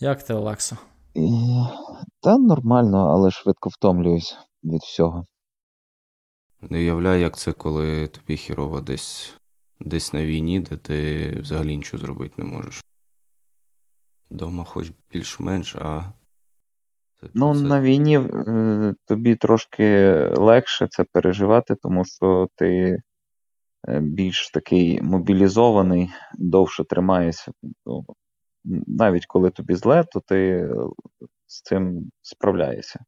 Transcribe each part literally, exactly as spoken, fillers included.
Як ти, Олексо? І... Та нормально, але швидко втомлююсь від всього. Не уявляю, як це, коли тобі хірово десь, десь на війні, де ти взагалі нічого зробити не можеш. Дома хоч більш-менш, а... Це, ну, це... на війні тобі трошки легше це переживати, тому що ти більш такий мобілізований, довше тримаєшся. Навіть коли тобі зле, то ти з цим справляєшся.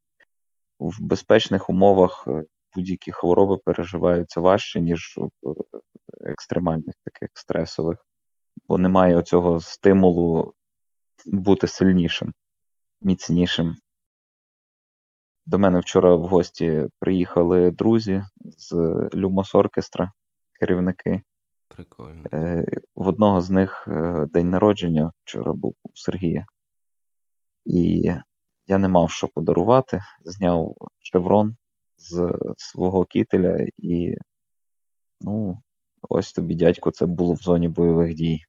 В безпечних умовах будь-які хвороби переживаються важче, ніж в екстремальних таких стресових, бо немає оцього стимулу бути сильнішим, міцнішим. До мене вчора в гості приїхали друзі з LUMOS Orchestra, керівники. Прикольно. В одного з них день народження вчора був у Сергія. І я не мав що подарувати. Зняв шеврон з свого кітеля і, ну, ось тобі, дядько, це було в зоні бойових дій.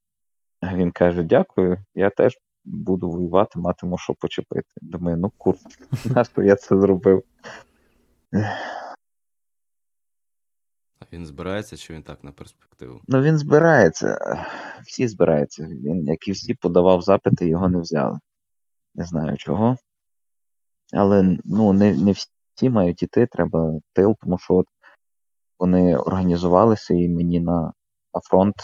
Він каже: дякую, я теж буду воювати, матиму що почепити. Думаю, ну кур, нащо я це зробив? А він збирається, чи він так на перспективу? Ну, він збирається. Всі збираються. Він, як і всі, подавав запити, його не взяли. Не знаю чого. Але, ну, не, не всі мають іти, треба тил, тому що от вони організувалися і мені на, на фронт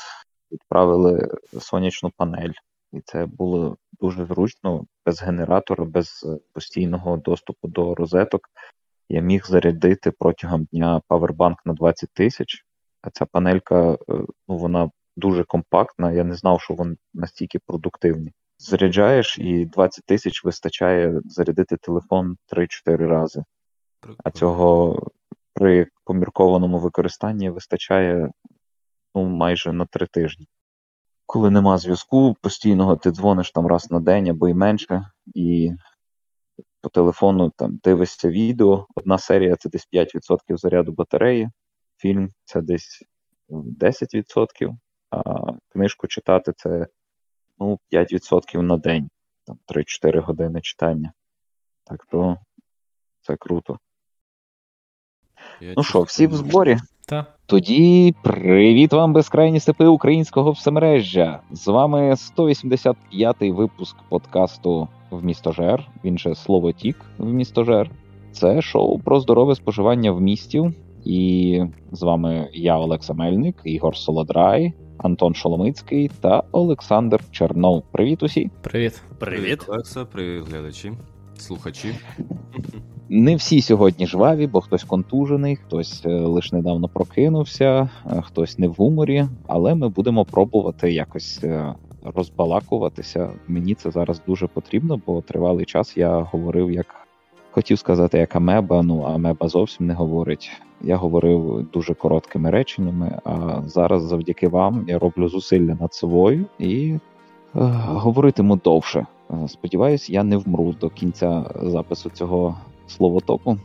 відправили сонячну панель. І це було дуже зручно, без генератора, без постійного доступу до розеток. Я міг зарядити протягом дня павербанк на двадцять тисяч, а ця панелька, ну, вона дуже компактна, я не знав, що вони настільки продуктивні. Заряджаєш, і двадцять тисяч вистачає зарядити телефон три-чотири рази. А цього при поміркованому використанні вистачає, ну, майже на три тижні. Коли нема зв'язку, постійного, ти дзвониш там раз на день або й менше, і по телефону там дивишся відео. Одна серія – це десь п'ять відсотків заряду батареї, фільм – це десь десять відсотків, а книжку читати – це, ну, п'ять відсотків на день, там три-чотири години читання. Так то це круто. Я ну що, всі в зборі? Та. Тоді привіт вам, безкрайні степи українського всемережжя! З вами сто вісімдесят п'ятий випуск подкасту «Вмістожер», він же «Словотік Вмістожер». Це шоу про здорове споживання вмістів. І з вами я, Олексій Мельник, Ігор Солодрай, Антон Шоломицький та Олександр Чернов. Привіт усі! Привіт! Привіт, Олекса, привіт, глядачі, слухачі. Не всі сьогодні жваві, бо хтось контужений, хтось лише недавно прокинувся, хтось не в гуморі, але ми будемо пробувати якось розбалакуватися. Мені це зараз дуже потрібно, бо тривалий час я говорив, як хотів сказати, як амеба, ну амеба зовсім не говорить. Я говорив дуже короткими реченнями, а зараз завдяки вам я роблю зусилля над собою і е, говоритиму довше. Сподіваюсь, я не вмру до кінця запису цього словотоку.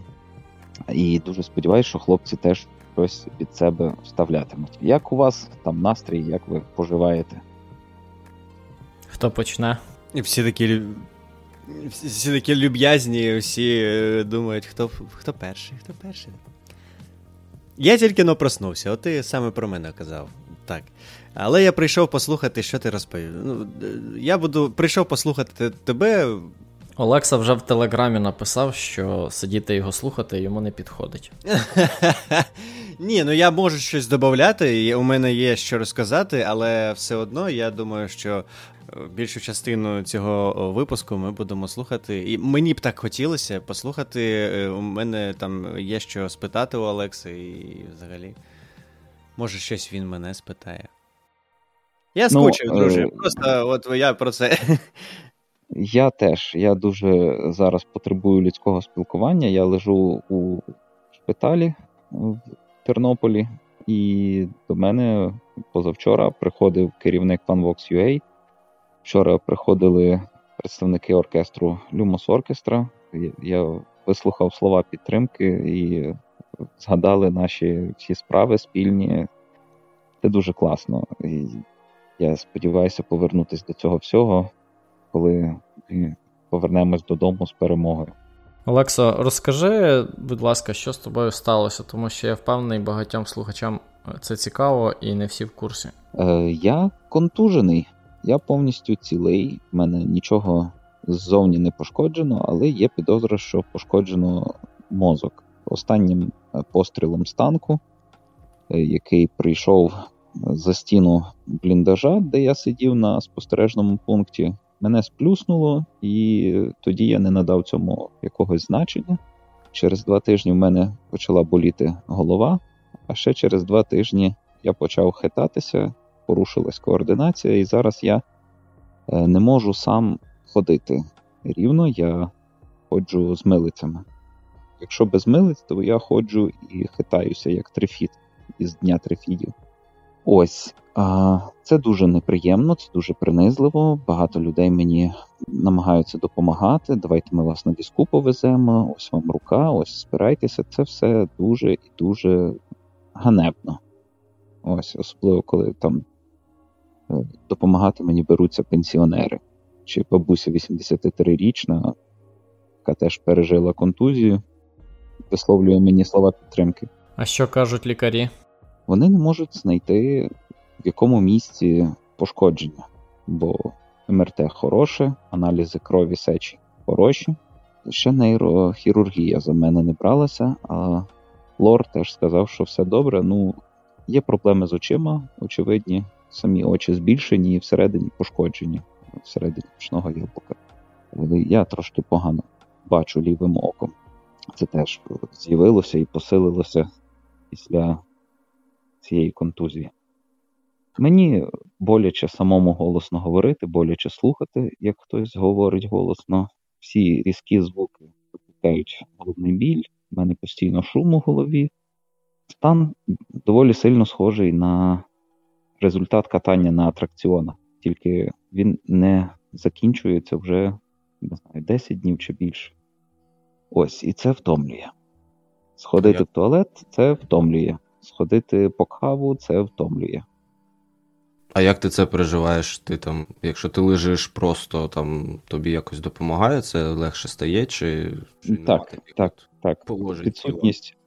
І дуже сподіваюсь, що хлопці теж щось від себе вставлятимуть. Як у вас там настрій, як ви поживаєте? Хто почне? І всі такі, всі такі люб'язні, всі думають, хто, хто перший, хто перший. Я тільки но проснувся, от ти саме про мене казав. Так. Але я прийшов послухати, що ти розповів. Ну, я буду прийшов послухати тебе. Олекса вже в Телеграмі написав, що сидіти його слухати йому не підходить. Ні, ну я можу щось додати, у мене є що розказати, але все одно я думаю, що більшу частину цього випуску ми будемо слухати. І мені б так хотілося послухати, у мене там є що спитати у Олекси і взагалі. Може, щось він мене спитає. Я скучив, ну, друже. Е... Просто от я про це. Я теж. Я дуже зараз потребую людського спілкування. Я лежу у шпиталі в Тернополі. І до мене позавчора приходив керівник Panvox.Uey. Вчора приходили представники оркестру LUMOS Orchestra. Я вислухав слова підтримки і згадали наші всі справи спільні. Це дуже класно. І я сподіваюся повернутися до цього всього, коли і повернемось додому з перемогою. Олексо, розкажи, будь ласка, що з тобою сталося, тому що я впевнений, багатьом слухачам це цікаво і не всі в курсі. Е, я контужений, я повністю цілий, в мене нічого ззовні не пошкоджено, але є підозра, що пошкоджено мозок. Останнім пострілом з танку, який прийшов за стіну бліндажа, де я сидів на спостережному пункті, мене сплюснуло, і тоді я не надав цьому якогось значення. Через два тижні в мене почала боліти голова, а ще через два тижні я почав хитатися, порушилась координація, і зараз я не можу сам ходити рівно, я ходжу з милицями. Якщо без милиць, то я ходжу і хитаюся як трифід із Дня трифідів. Ось, це дуже неприємно, це дуже принизливо, багато людей мені намагаються допомагати, давайте ми вас на візку повеземо, ось вам рука, ось спирайтеся, це все дуже і дуже ганебно. Ось, особливо, коли там допомагати мені беруться пенсіонери, чи бабуся вісімдесятитрирічна, яка теж пережила контузію, висловлює мені слова підтримки. А що кажуть лікарі? Вони не можуть знайти, в якому місці пошкодження, бо ем ер те хороше, аналізи крові, сечі хороші. Ще нейрохірургія за мене не бралася, а лор теж сказав, що все добре. Ну, є проблеми з очима, очевидні, самі очі збільшені і всередині пошкоджені, всередині очного яблука. Я трошки погано бачу лівим оком. Це теж з'явилося і посилилося після цієї контузії. Мені боляче самому голосно говорити, боляче слухати, як хтось говорить голосно. Всі різкі звуки викликають головний біль, в мене постійно шум у голові. Стан доволі сильно схожий на результат катання на атракціонах, тільки він не закінчується вже, не знаю, десять днів чи більше. Ось, і це втомлює. Сходити Я... в туалет – це втомлює. Сходити по каву – це втомлює. А як ти це переживаєш? Ти там, якщо ти лежиш просто, там тобі якось допомагає, це легше стає? Чи, чи так, таких, так, так. Відсутність,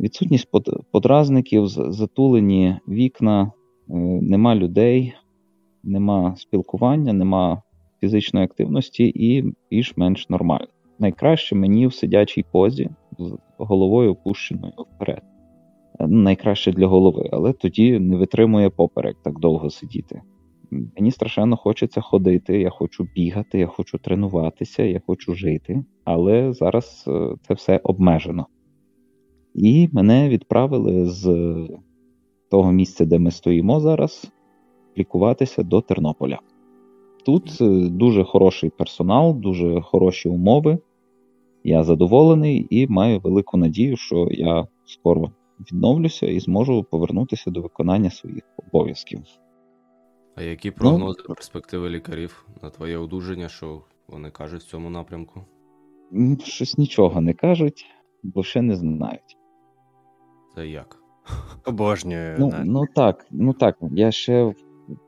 відсутність подразників, затулені вікна, нема людей, нема спілкування, нема фізичної активності і більш-менш нормально. Найкраще мені в сидячій позі, з головою опущеною вперед. Найкраще для голови, але тоді не витримує поперек так довго сидіти. Мені страшенно хочеться ходити, я хочу бігати, я хочу тренуватися, я хочу жити, але зараз це все обмежено. І мене відправили з того місця, де ми стоїмо зараз, лікуватися до Тернополя. Тут дуже хороший персонал, дуже хороші умови. Я задоволений і маю велику надію, що я скоро відновлюся і зможу повернутися до виконання своїх обов'язків. А які прогнози, ну, перспективи лікарів на твоє одужання, що вони кажуть в цьому напрямку? Щось нічого не кажуть, бо ще не знають. Це як? Обожнюю. Ну, ну так, ну так, я ще в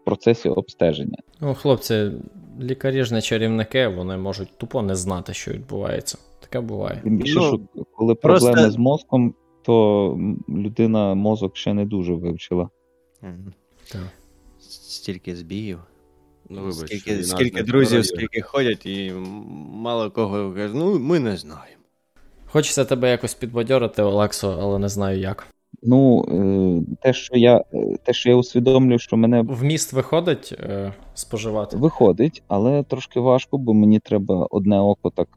процесі обстеження. Ну, хлопці, лікарі ж не чарівники, вони можуть тупо не знати, що відбувається. Таке буває. Більше, ну, що, коли просто... проблеми з мозком, то людина мозок ще не дуже вивчила. Mm-hmm. Так. Стільки збігів. Ну, вибач, скільки скільки друзів, скільки ходять, і мало кого кажуть, ну, ми не знаємо. Хочеться тебе якось підбадьорити, Олексо, але не знаю як. Ну, те, що я, те, що я усвідомлюю, що мене... Вміст виходить споживати? Виходить, але трошки важко, бо мені треба одне око так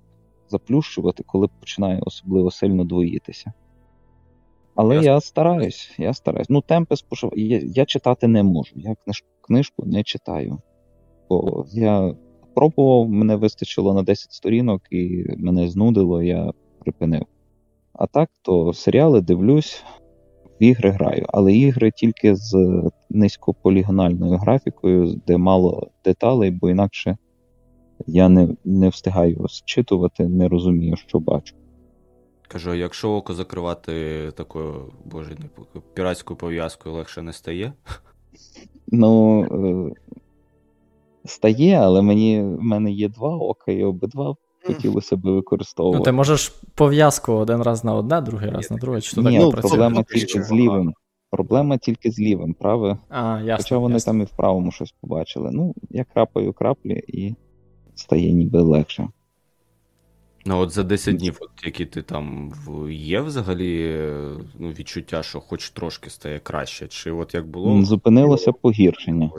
заплющувати, коли починає особливо сильно двоїтися. Але я, я стараюсь, я стараюсь. Ну, темпи споживаю. Я, я читати не можу, я книжку, книжку не читаю. Бо я пробував, мене вистачило на десять сторінок, і мене знудило, я припинив. А так, то серіали дивлюсь, в ігри граю. Але ігри тільки з низькополігональною графікою, де мало деталей, бо інакше я не, не встигаю зчитувати, не розумію, що бачу. Кажу, якщо око закривати такою, боже, піратською пов'язкою, легше не стає? Ну, стає, але мені, в мене є два ока, і обидва хотілося б використовувати. Ну, ти можеш пов'язку один раз на одне, другий раз на друге, чи то так не працює? Ні, проблема тільки з лівим. Проблема тільки з лівим, праве. А, ясно, хоча вони ясно. Там і в правому щось побачили. Ну, я крапаю краплі, і стає ніби легше. Ну, от за десять днів, от, які ти там є взагалі, ну, відчуття, що хоч трошки стає краще? Чи от як було? Зупинилося погіршення.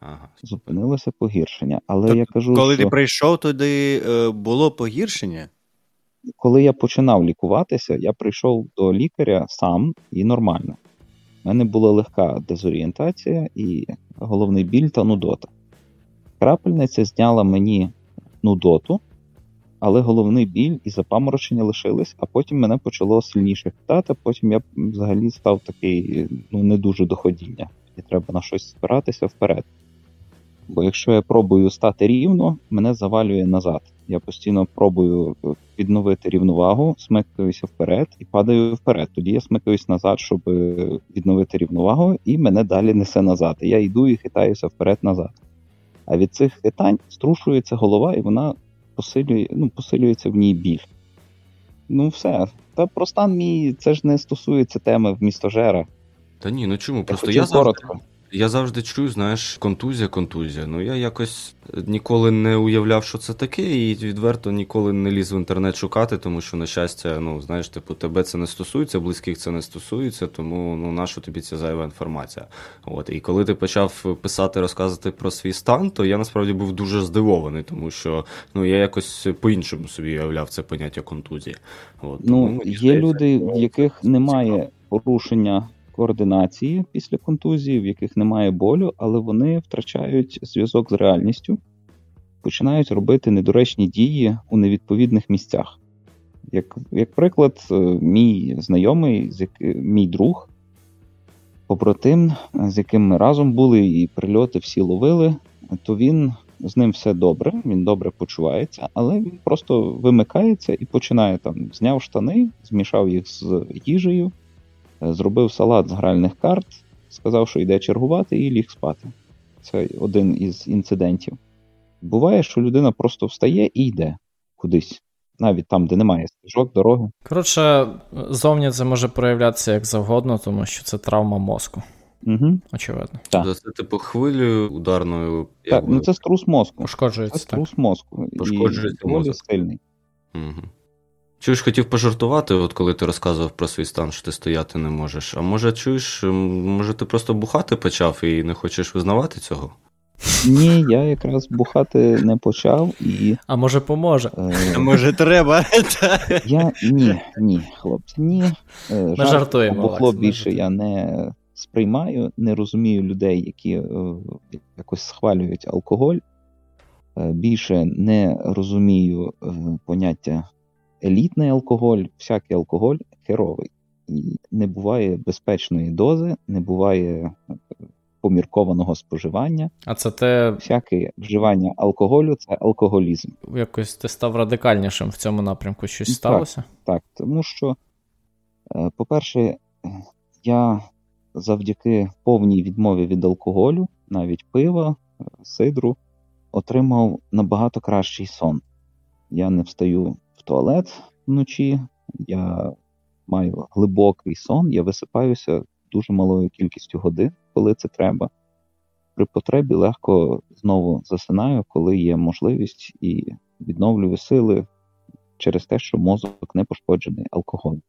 Ага. Зупинилося погіршення, але так, я кажу, коли що... ти прийшов, туди було погіршення? Коли я починав лікуватися, я прийшов до лікаря сам і нормально. У мене була легка дезорієнтація і головний біль та нудота. Крапельниця зняла мені нудоту, але головний біль і запаморочення лишились, а потім мене почало сильніше хитати, потім я взагалі став такий, ну, не дуже до ходіння. І треба на щось спиратися вперед. Бо якщо я пробую стати рівно, мене завалює назад. Я постійно пробую відновити рівновагу, смикаюся вперед і падаю вперед. Тоді я смикаюсь назад, щоб відновити рівновагу, і мене далі несе назад. І я йду і хитаюся вперед-назад. А від цих хитань струшується голова, і вона посилює, ну, посилюється в ній біль. Ну все. Та про стан мій, це ж не стосується теми вмістожера. Та ні, ну чому? Просто я, я, завжди, я завжди чую, знаєш, контузія, контузія. Ну я якось ніколи не уявляв, що це таке, і відверто ніколи не ліз в інтернет шукати, тому що, на щастя, ну, знаєш, типу, тебе це не стосується, близьких це не стосується, тому, ну, нащо тобі ця зайва інформація. От, і коли ти почав писати, розказувати про свій стан, то я, насправді, був дуже здивований, тому що, ну, я якось по-іншому собі уявляв це поняття контузії. От, ну, тому, є здається, люди, в яких немає порушення координації після контузії, в яких немає болю, але вони втрачають зв'язок з реальністю, починають робити недоречні дії у невідповідних місцях. Як, як приклад, мій знайомий, мій друг, побратим, з яким ми разом були і прильоти всі ловили, то він, з ним все добре, він добре почувається, але він просто вимикається і починає там, зняв штани, змішав їх з їжею, зробив салат з гральних карт, сказав, що йде чергувати, і ліг спати. Це один із інцидентів. Буває, що людина просто встає і йде кудись. Навіть там, де немає стежок, дороги. Коротше, зовні це може проявлятися як завгодно, тому що це травма мозку. Угу. Очевидно. Так. Це типу хвилею ударною... Так, ну це струс мозку. Пошкоджується. Це струс так. мозку. Пошкоджується мозок. Сильний. Угу. Чуєш, хотів пожартувати, от коли ти розказував про свій стан, що ти стояти не можеш. А може, чуєш, може ти просто бухати почав і не хочеш визнавати цього? Ні, я якраз бухати не почав і... А може поможе? Е... А може треба? Я... Ні, ні, хлопці, ні. Ми Жарт, жартуємо. Бухло Олексій, більше я не сприймаю, не розумію людей, які е, якось схвалюють алкоголь. Е, більше не розумію е, поняття елітний алкоголь, всякий алкоголь херовий. І не буває безпечної дози, не буває поміркованого споживання. А це те... Всяке вживання алкоголю – це алкоголізм. Якось ти став радикальнішим в цьому напрямку. Щось так, сталося? Так, тому що, по-перше, я завдяки повній відмові від алкоголю, навіть пива, сидру, отримав набагато кращий сон. Я не встаю туалет вночі, я маю глибокий сон, я висипаюся дуже малою кількістю годин, коли це треба. При потребі легко знову засинаю, коли є можливість, і відновлюю сили через те, що мозок не пошкоджений алкоголем.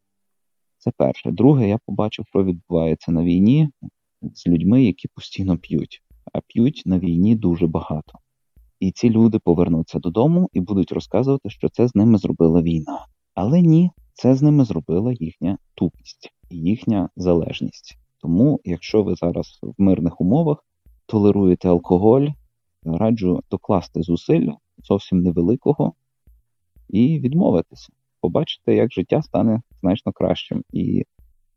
Це перше. Друге, я побачив, що відбувається на війні з людьми, які постійно п'ють. А п'ють на війні дуже багато. І ці люди повернуться додому і будуть розказувати, що це з ними зробила війна. Але ні, це з ними зробила їхня тупість і їхня залежність. Тому, якщо ви зараз в мирних умовах толеруєте алкоголь, раджу докласти зусиль зовсім невеликого і відмовитися. Побачите, як життя стане значно кращим. І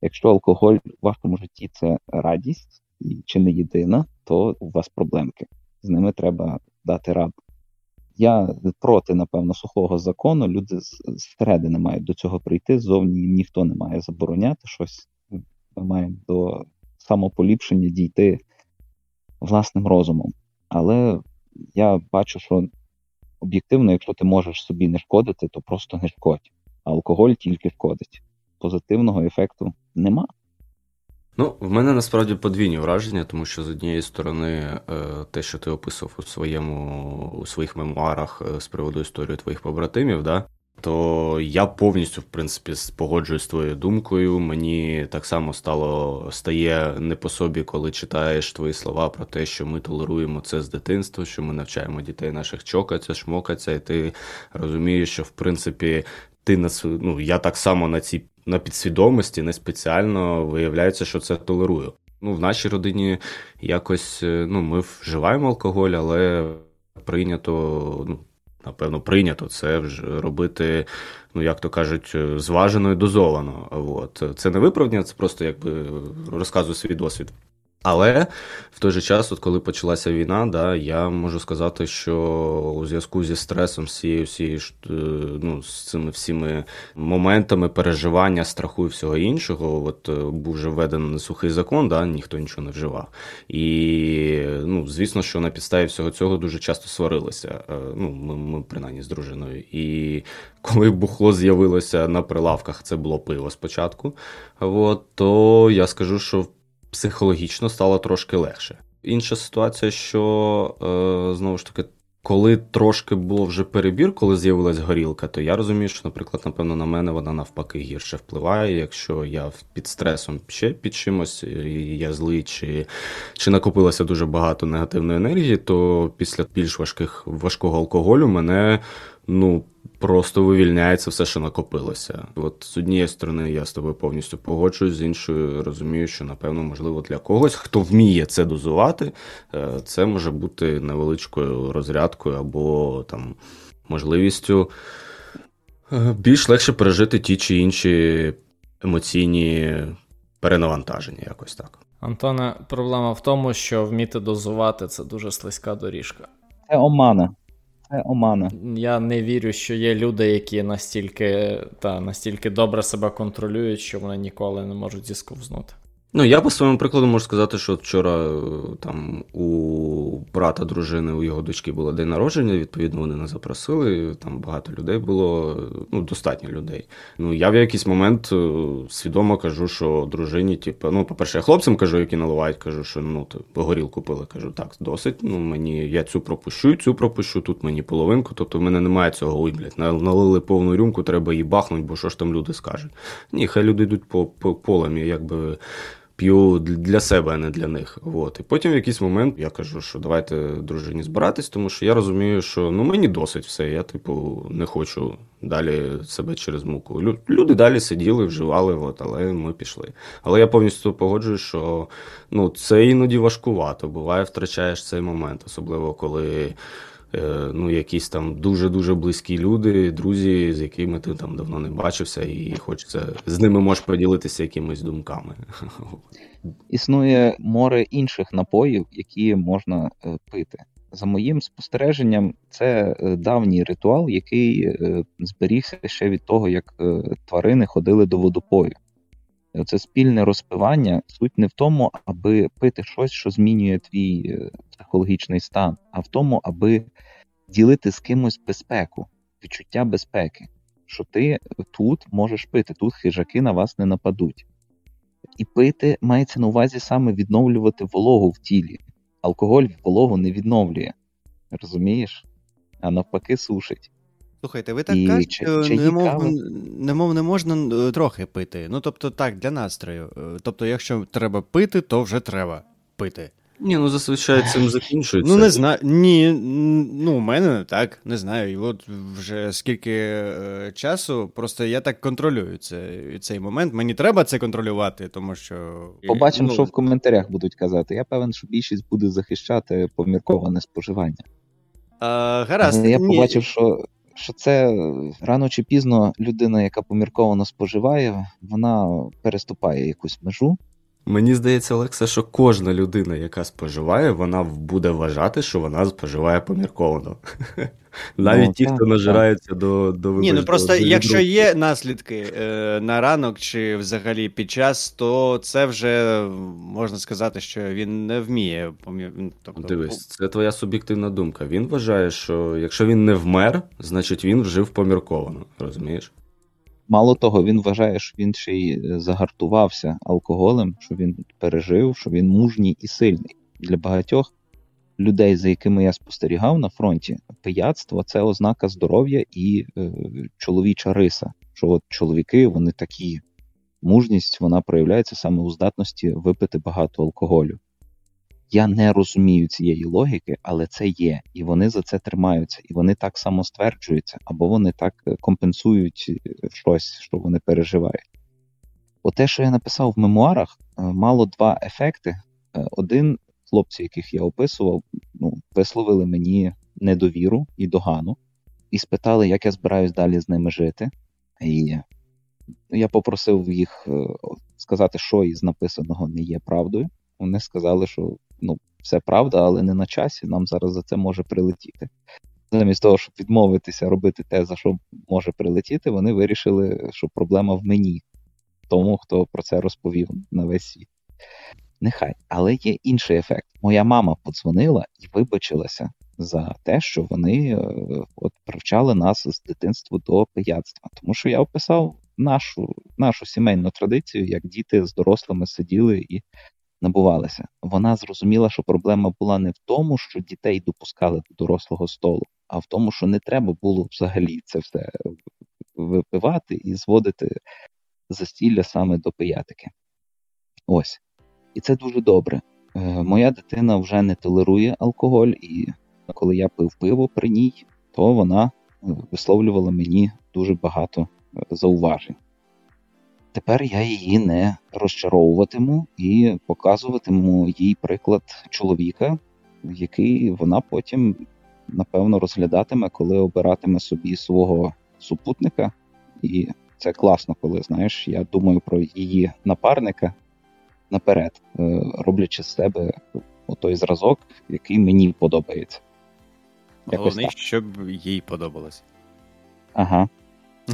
якщо алкоголь в вашому житті – це радість чи не єдина, то у вас проблемки. З ними треба дати раду. Я проти, напевно, сухого закону. Люди зсередини мають до цього прийти, ззовні їм ніхто не має забороняти щось. Ми маємо до самополіпшення дійти власним розумом. Але я бачу, що об'єктивно, якщо ти можеш собі не шкодити, то просто не шкодь. А алкоголь тільки шкодить. Позитивного ефекту нема. Ну, в мене насправді подвійні враження, тому що з однієї сторони те, що ти описував у своєму у своїх мемуарах з приводу історії твоїх побратимів, да, то я повністю, в принципі, погоджуюсь з твоєю думкою. Мені так само стало стає не по собі, коли читаєш твої слова про те, що ми толеруємо це з дитинства, що ми навчаємо дітей наших чокатися, шмокатися, і ти розумієш, що, в принципі, ти на ну, я так само на цій на підсвідомості не спеціально виявляється, що це толерую. Ну, в нашій родині якось, ну, ми вживаємо алкоголь, але прийнято, ну, напевно, прийнято це робити, ну, як то кажуть, зважено і дозовано. От. Це не виправдання, це просто, якби, розказую свій досвід. Але в той же час, от коли почалася війна, да, я можу сказати, що у зв'язку зі стресом, з всією, ну, з цими всіми моментами переживання, страху і всього іншого, от був вже введений сухий закон, да, ніхто нічого не вживав. І, ну, звісно, що на підставі всього цього дуже часто сварилися. Ну, ми, ми принаймні з дружиною. І коли бухло з'явилося на прилавках, це було пиво спочатку, от, то я скажу, що психологічно стало трошки легше. Інша ситуація, що, знову ж таки, коли трошки було вже перебір, коли з'явилась горілка, то я розумію, що, наприклад, напевно, на мене вона навпаки гірше впливає. Якщо я під стресом ще під чимось, і я злий, чи, чи накопилося дуже багато негативної енергії, то після більш важких, важкого алкоголю мене, ну, просто вивільняється все, що накопилося. От з однієї сторони я з тобою повністю погоджуюсь, з іншої розумію, що, напевно, можливо, для когось, хто вміє це дозувати, це може бути невеличкою розрядкою або там можливістю більш легше пережити ті чи інші емоційні перенавантаження, якось так. Антоне, проблема в тому, що вміти дозувати – це дуже слизька доріжка. Це омана. Омана. Я не вірю, що є люди, які настільки, та, настільки добре себе контролюють, що вони ніколи не можуть зісковзнути. Ну, я по своєму прикладу можу сказати, що вчора там у брата дружини, у його дочки було день народження, відповідно, вони нас запросили, там багато людей було, ну, достатньо людей. Ну, я в якийсь момент свідомо кажу, що дружині, типу, ну, по-перше, я хлопцям кажу, які наливають, кажу, що, ну, горілку пили, кажу, так, досить, ну, мені, я цю пропущу, цю пропущу, тут мені половинку, тобто в мене немає цього, ой, блядь, налили повну рюмку, треба її бахнуть, бо що ж там люди скажуть. Ні, хай люди йдуть по, по полам, якби... п'ю для себе, а не для них. От. І потім в якийсь момент я кажу, що давайте, дружині, збиратись, тому що я розумію, що, ну, мені досить все, я, типу, не хочу далі себе через муку. Лю- люди далі сиділи, вживали, от, але ми пішли. Але я повністю погоджуюсь, що, ну, це іноді важкувато, буває, втрачаєш цей момент, особливо коли, е, ну, якісь там дуже-дуже близькі люди, друзі, з якими ти там давно не бачився, і хочеться, з ними можеш поділитися якимись думками. Існує море інших напоїв, які можна пити. За моїм спостереженням, це давній ритуал, який зберігся ще від того, як тварини ходили до водопою. Це спільне розпивання. Суть не в тому, аби пити щось, що змінює твій психологічний стан, а в тому, аби ділити з кимось безпеку, відчуття безпеки, що ти тут можеш пити, тут хижаки на вас не нападуть. І пити мається на увазі саме відновлювати вологу в тілі. Алкоголь вологу не відновлює, розумієш? А навпаки сушить. Слухайте, ви так і кажете, ча- ча- немов, немов не можна трохи пити. Ну, тобто, так, для настрою. Тобто, якщо треба пити, то вже треба пити. Ні, ну, зазвичай цим закінчується. Ну, не знаю, ні, ну, у мене так, не знаю. І от вже скільки е, часу, просто я так контролюю це, цей момент. Мені треба це контролювати, тому що... Побачимо, ну, що в коментарях будуть казати. Я певен, що більшість буде захищати помірковане споживання. А, гаразд. Я ні. побачив, що... що це рано чи пізно людина, яка помірковано споживає, вона переступає якусь межу, Мені здається, Олекса, що кожна людина, яка споживає, вона буде вважати, що вона споживає помірковано. Навіть ну, ті, хто нажирається так. до, до виборів. Ні, ну просто до, до якщо є наслідки е, на ранок чи взагалі під час, то це вже можна сказати, що він не вміє. Тобто... Дивись, це твоя суб'єктивна думка. Він вважає, що якщо він не вмер, значить він вжив помірковано. Розумієш? Мало того, він вважає, що він ще й загартувався алкоголем, що він пережив, що він мужній і сильний. Для багатьох людей, за якими я спостерігав на фронті, пияцтво – це ознака здоров'я і е, чоловіча риса. Що от чоловіки, вони такі. Мужність, вона проявляється саме у здатності випити багато алкоголю. Я не розумію цієї логіки, але це є. І вони за це тримаються. І вони так само стверджуються. Або вони так компенсують щось, що вони переживають. Оте, що я написав в мемуарах, мало два ефекти. Один, хлопці, яких я описував, ну, висловили мені недовіру і догану. І спитали, як я збираюсь далі з ними жити. І я попросив їх сказати, що із написаного не є правдою. Вони сказали, що ну, все правда, але не на часі, нам зараз за це може прилетіти. Замість того, щоб відмовитися, робити те, за що може прилетіти, вони вирішили, що проблема в мені, тому, хто про це розповів на весь світ. Нехай, але є інший ефект. Моя мама подзвонила і вибачилася за те, що вони от, привчали нас з дитинства до пияцтва, тому що я описав нашу, нашу сімейну традицію, як діти з дорослими сиділи і набувалися. Вона зрозуміла, що проблема була не в тому, що дітей допускали до дорослого столу, а в тому, що не треба було взагалі це все випивати і зводити застілля саме до пиятики. Ось. І це дуже добре. Моя дитина вже не толерує алкоголь, і коли я пив пиво при ній, то вона висловлювала мені дуже багато зауважень. Тепер я її не розчаровуватиму і показуватиму їй приклад чоловіка, який вона потім, напевно, розглядатиме, коли обиратиме собі свого супутника. І це класно, коли, знаєш, я думаю про її напарника наперед, роблячи з себе той зразок, який мені подобається. Головне, щоб їй подобалось. Ага.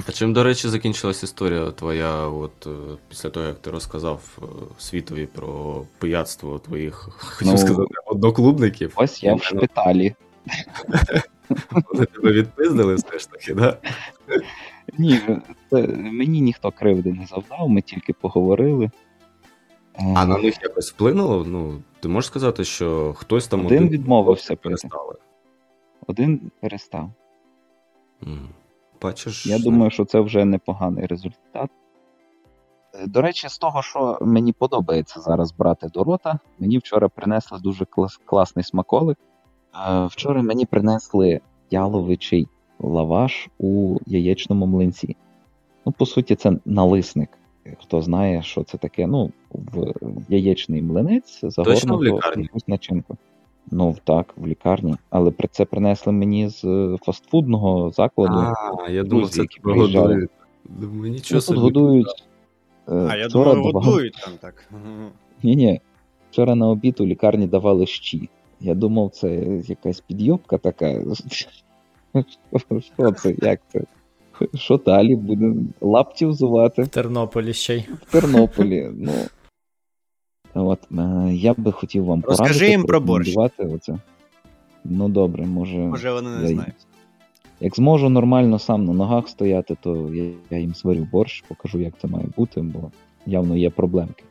А чим, до речі, закінчилась історія твоя, от після того, як ти розказав світові про пияцтво твоїх, ну, хотів сказати, одноклубників? Ось я в шпиталі. Вони тебе відпиздили все ж таки, так? Ні, мені ніхто кривди не завдав, ми тільки поговорили. А на них якось вплинуло? Ну, ти можеш сказати, що хтось там... Один відмовився перестали. Один перестав. Бачиш, я думаю, що це вже непоганий результат. До речі, з того, що мені подобається зараз брати до рота, мені вчора принесли дуже клас, класний смаколик. Вчора мені принесли яловичий лаваш у яєчному млинці. Ну, по суті, це налисник. Хто знає, що це таке, ну, в яєчний млинець загорнуто в якусь начинку. Ну, так, в лікарні. Але це принесли мені з фастфудного закладу. А, я думав, це тебе годують. Думаю, нічого собі. Годують. А, я думаю, годують там так. Ні-ні. Вчора на обід у лікарні давали щі. Я думав, це якась підйобка така. Що це, як це? Що далі буде? Лапті взувати? В Тернополі ще й. В Тернополі, ну... От, я би хотів вам розкажи порадити. Розкажи їм про борщ. Оце. Ну добре, може... Може вони не знають. Як зможу нормально сам на ногах стояти, то я, я їм сварю борщ, покажу, як це має бути, бо явно є проблемки.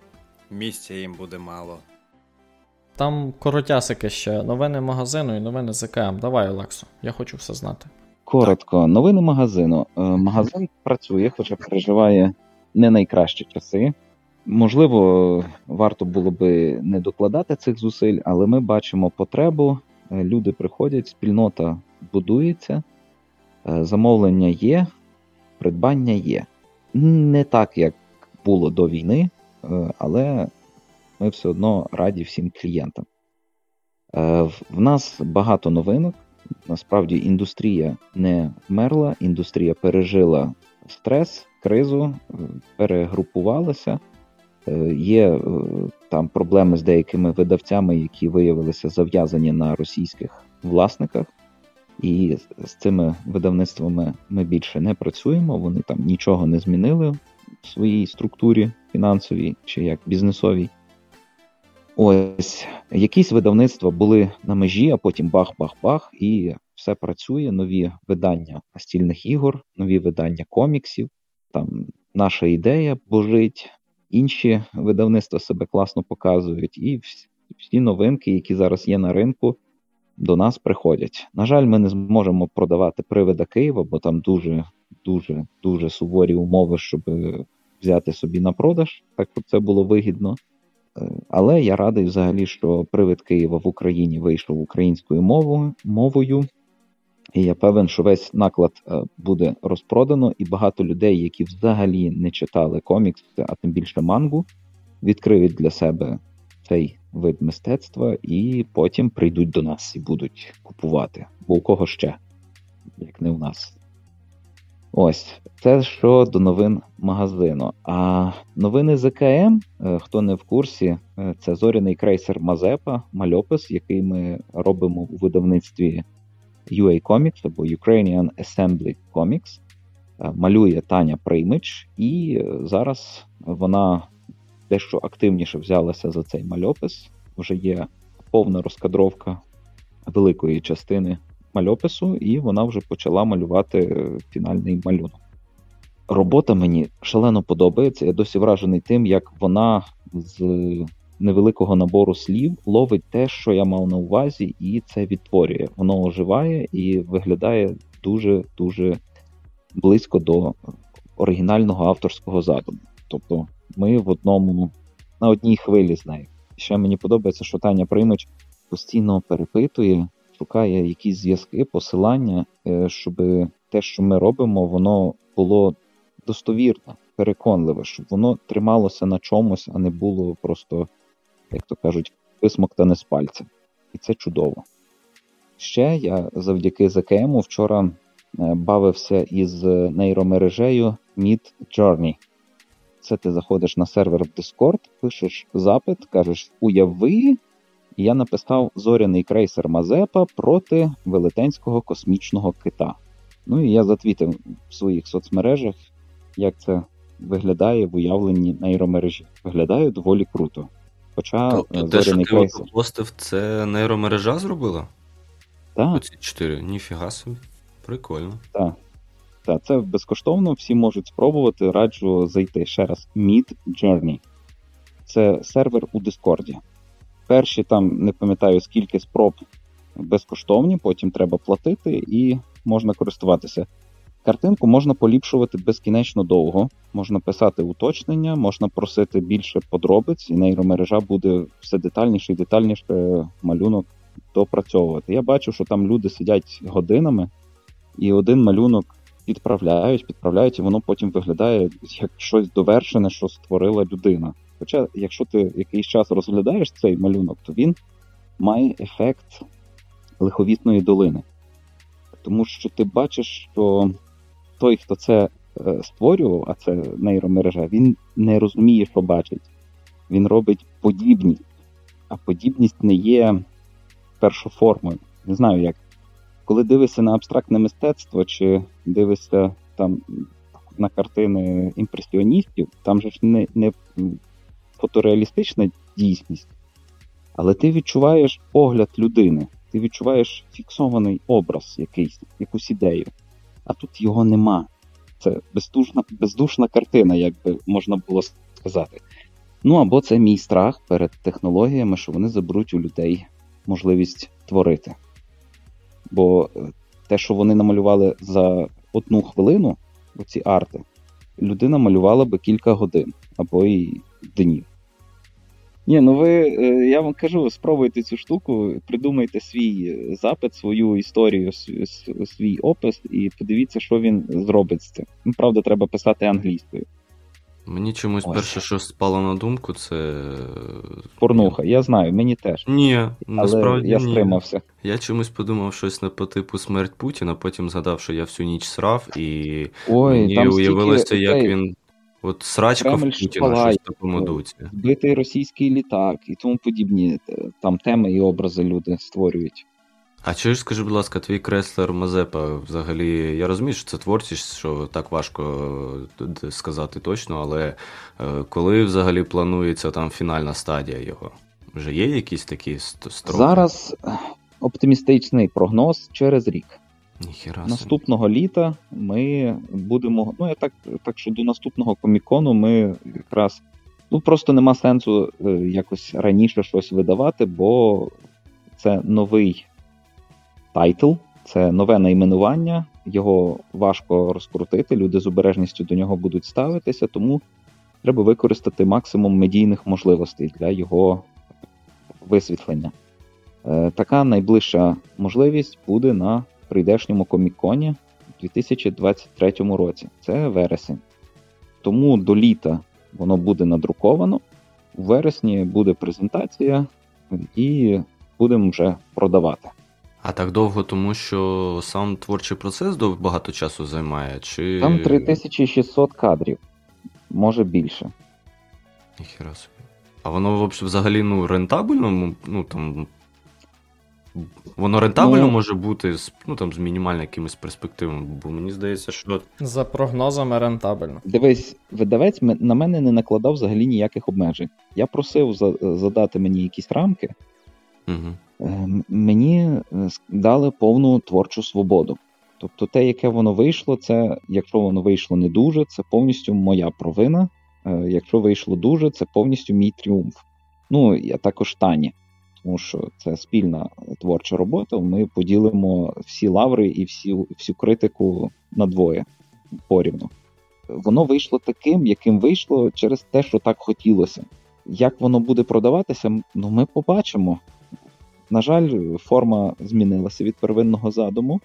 Місця їм буде мало. Там коротясики ще. Новини магазину і новини ЗКМ. Давай, Олексо, я хочу все знати. Коротко, новини магазину. Магазин працює, хоча переживає не найкращі часи. Можливо, варто було би не докладати цих зусиль, але ми бачимо потребу, люди приходять, спільнота будується, замовлення є, придбання є. Не так, як було до війни, але ми все одно раді всім клієнтам. В нас багато новинок, насправді індустрія не вмерла, індустрія пережила стрес, кризу, перегрупувалася. Є там проблеми з деякими видавцями, які виявилися зав'язані на російських власниках. І з цими видавництвами ми більше не працюємо, вони там нічого не змінили в своїй структурі фінансовій чи як бізнесовій. Ось, якісь видавництва були на межі, а потім бах-бах-бах, і все працює. Нові видання настільних ігор, нові видання коміксів, там наша ідея божить, інші видавництва себе класно показують, і всі новинки, які зараз є на ринку, до нас приходять. На жаль, ми не зможемо продавати «Привида Києва», бо там дуже-дуже-дуже суворі умови, щоб взяти собі на продаж, так щоб це було вигідно. Але я радий взагалі, що «Привид Києва» в Україні вийшов українською мовою, мовою, і я певен, що весь наклад буде розпродано, і багато людей, які взагалі не читали комікс, а тим більше мангу, відкриють для себе цей вид мистецтва, і потім прийдуть до нас і будуть купувати. Бо у кого ще, як не у нас. Ось, це що до новин магазину. А новини ЗКМ, хто не в курсі, це «Зоряний крейсер Мазепа», мальопис, який ми робимо у видавництві ю ей Comics, або Ukrainian Assembly Comics. Малює Таня Primych, і зараз вона дещо активніше взялася за цей мальопис. Вже є повна розкадровка великої частини мальопису, і вона вже почала малювати фінальний малюнок. Робота мені шалено подобається. Я досі вражений тим, як вона з невеликого набору слів ловить те, що я мав на увазі, і це відтворює. Воно оживає і виглядає дуже-дуже близько до оригінального авторського задуму. Тобто ми в одному, на одній хвилі з нею. Ще мені подобається, що Таня Primych постійно перепитує, шукає якісь зв'язки, посилання, щоб те, що ми робимо, воно було достовірно, переконливе, щоб воно трималося на чомусь, а не було просто, як то кажуть, висмоктане з пальця. І це чудово. Ще я завдяки ЗКМу вчора бавився із нейромережею Midjourney. Це ти заходиш на сервер в Discord, пишеш запит, кажеш «Уяви», і я написав «Зоряний крейсер Мазепа проти велетенського космічного кита». Ну і я затвітив в своїх соцмережах, як це виглядає в уявленні нейромережі. Виглядає доволі круто. Хоча тобто те, що ти постив, це нейромережа зробила? Так. Оці чотири. Ніфіга собі. Прикольно. Так. Та, це безкоштовно, всі можуть спробувати, раджу зайти ще раз. Midjourney. Це сервер у Discord. Перші там, не пам'ятаю, скільки спроб безкоштовні, потім треба платити і можна користуватися. Картинку можна поліпшувати безкінечно довго, можна писати уточнення, можна просити більше подробиць, і нейромережа буде все детальніше і детальніше малюнок допрацьовувати. Я бачу, що там люди сидять годинами, і один малюнок підправляють, підправляють, і воно потім виглядає як щось довершене, що створила людина. Хоча, якщо ти якийсь час розглядаєш цей малюнок, то він має ефект лиховітної долини. Тому що ти бачиш, що той, хто це створював, а це нейромережа, він не розуміє, що бачить. Він робить подібність. А подібність не є першоформою. Не знаю, як. Коли дивишся на абстрактне мистецтво, чи дивишся там на картини імпресіоністів, там же ж не, не фотореалістична дійсність, але ти відчуваєш погляд людини, ти відчуваєш фіксований образ якийсь, якусь ідею, а тут його нема. Це бездушна, бездушна картина, як би можна було сказати. Ну або це мій страх перед технологіями, що вони заберуть у людей можливість творити. Бо те, що вони намалювали за одну хвилину, оці арти, людина малювала би кілька годин або і днів. Ні, ну ви, я вам кажу, спробуйте цю штуку, придумайте свій запит, свою історію, свій опис і подивіться, що він зробить з цим. Ну, правда, треба писати англійською. Мені чомусь Ось. перше, що спало на думку, це... Порнуха, я знаю, мені теж. Ні, насправді я стримався. Я чомусь подумав щось на по типу «Смерть Путіна», потім згадав, що я всю ніч срав, і Ой, мені уявилося, стільки... як він От срачка в Путіна, щось в такому дуці. Збитий російський літак і тому подібні. Там теми і образи люди створюють. А чуєш, скажи, будь ласка, твій Крейсер Мазепа взагалі, я розумію, що це творчість, що так важко сказати точно, але коли взагалі планується там фінальна стадія його? Вже є якісь такі строки? Зараз оптимістичний прогноз через рік. Ніхера наступного літа ми будемо, ну я так, так що до наступного комікону ми якраз, ну просто нема сенсу якось раніше щось видавати, бо це новий тайтл, це нове найменування, його важко розкрутити, люди з обережністю до нього будуть ставитися, тому треба використати максимум медійних можливостей для його висвітлення. Така найближча можливість буде на прийдешньому коміконі у дві тисячі двадцять третьому році. Це вересень. Тому до літа воно буде надруковано, у вересні буде презентація і будемо вже продавати. А так довго, тому що сам творчий процес багато часу займає? Чи... Там три тисячі шістсот кадрів, може більше. Ніхера собі. А воно взагалі ну, рентабельно? Ну, там... Воно рентабельно ну, може бути з, ну, там, з мінімальними якимись перспективами, бо мені здається, що... За прогнозами рентабельно. Дивись, видавець на мене не накладав взагалі ніяких обмежень. Я просив задати мені якісь рамки. Угу. Мені дали повну творчу свободу. Тобто те, яке воно вийшло, це, якщо воно вийшло не дуже, це повністю моя провина. Якщо вийшло дуже, це повністю мій тріумф. Ну, я також Тані. Тому що це спільна творча робота, ми поділимо всі лаври і всі, всю критику надвоє, порівну. Воно вийшло таким, яким вийшло, через те, що так хотілося. Як воно буде продаватися, ну ми побачимо. На жаль, форма змінилася від первинного задуму,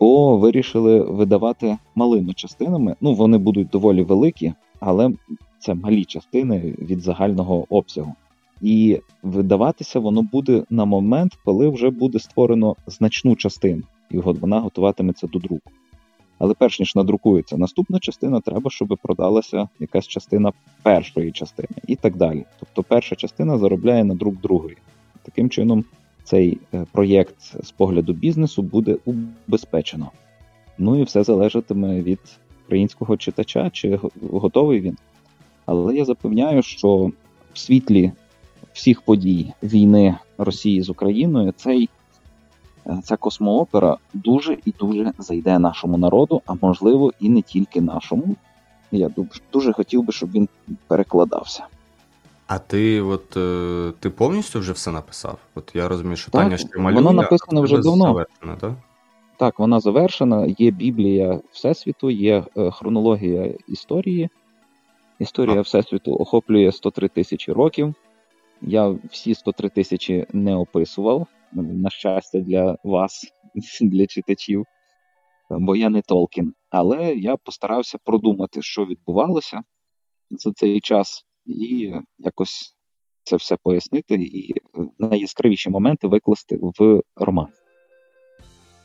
бо вирішили видавати малими частинами. Ну, вони будуть доволі великі, але це малі частини від загального обсягу. І видаватися воно буде на момент, коли вже буде створено значну частину, і вона готуватиметься до друку. Але перш ніж надрукується наступна частина, треба, щоб продалася якась частина першої частини і так далі. Тобто перша частина заробляє на друк другої. Таким чином цей проєкт з погляду бізнесу буде убезпечено. Ну і все залежатиме від українського читача, чи готовий він. Але я запевняю, що в світлі всіх подій війни Росії з Україною, цей, ця космоопера дуже і дуже зайде нашому народу, а можливо і не тільки нашому. Я дуже хотів би, щоб він перекладався. А ти от ти повністю вже все написав? От я розумію, що так, Таня ще малює. Вона написана вже давно. Завершена, так? Так, вона завершена. Є Біблія Всесвіту, є хронологія історії. Історія а. Всесвіту охоплює сто три тисячі років. Я всі сто три тисячі не описував, на щастя для вас, для читачів, бо я не Толкін. Але я постарався продумати, що відбувалося за цей час, і якось це все пояснити, і найяскравіші моменти викласти в роман.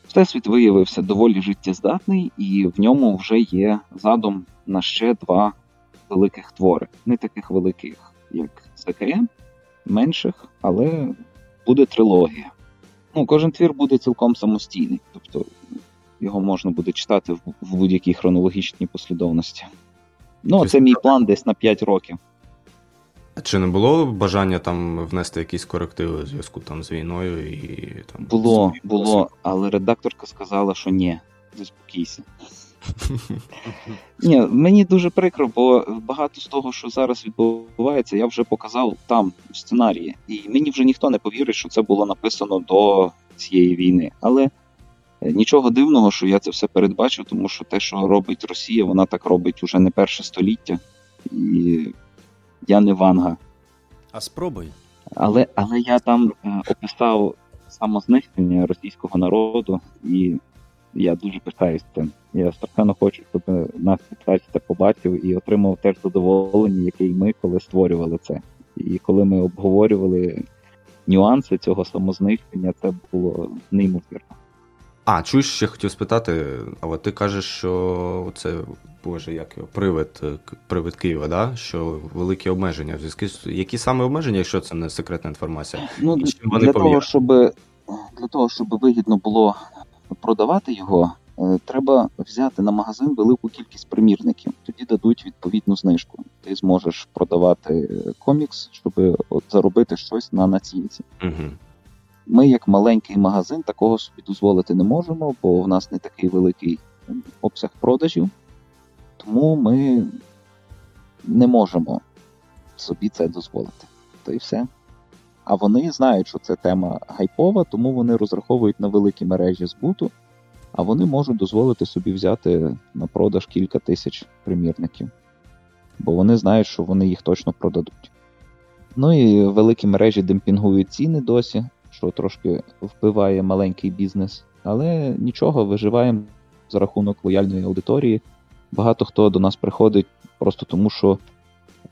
Всесвіт виявився доволі життєздатний, і в ньому вже є задум на ще два великих твори. Не таких великих, як Зет Ка Ем, менших, але буде трилогія. Ну, кожен твір буде цілком самостійний, тобто його можна буде читати в, в будь-якій хронологічній послідовності. Ну, тобто, це мій план десь на п'ять років. А чи не було бажання там внести якісь корективи у зв'язку там з війною? І там Було, було, але редакторка сказала, що ні, заспокійся. Ні, мені дуже прикро, бо багато з того, що зараз відбувається, я вже показав там в сценарії. І мені вже ніхто не повірить, що це було написано до цієї війни. Але нічого дивного, що я це все передбачив, тому що те, що робить Росія, вона так робить уже не перше століття. І я не Ванга. А спробуй. Але, але я там описав самознищення російського народу, і я дуже пишаюсь цим. Я страшенно хочу, щоб нас читач це побачив і отримав те ж задоволення, яке й ми, коли створювали це. І коли ми обговорювали нюанси цього самознищення, це було неймовірно. А, чуєш, ще хотів спитати, але ти кажеш, що це, боже, як його, привид, привид Києва, да? Що великі обмеження. Які саме обмеження, якщо це не секретна інформація? Ну, для, того, щоб, для того, щоб вигідно було продавати його, треба взяти на магазин велику кількість примірників. Тоді дадуть відповідну знижку. Ти зможеш продавати комікс, щоб от заробити щось на націнці. Угу. Ми, як маленький магазин, такого собі дозволити не можемо, бо в нас не такий великий обсяг продажів. Тому ми не можемо собі це дозволити. То й все. А вони знають, що це тема гайпова, тому вони розраховують на великі мережі збуту, а вони можуть дозволити собі взяти на продаж кілька тисяч примірників. Бо вони знають, що вони їх точно продадуть. Ну і великі мережі демпінгують ціни досі, що трошки впливає маленький бізнес. Але нічого, виживаємо за рахунок лояльної аудиторії. Багато хто до нас приходить просто тому, що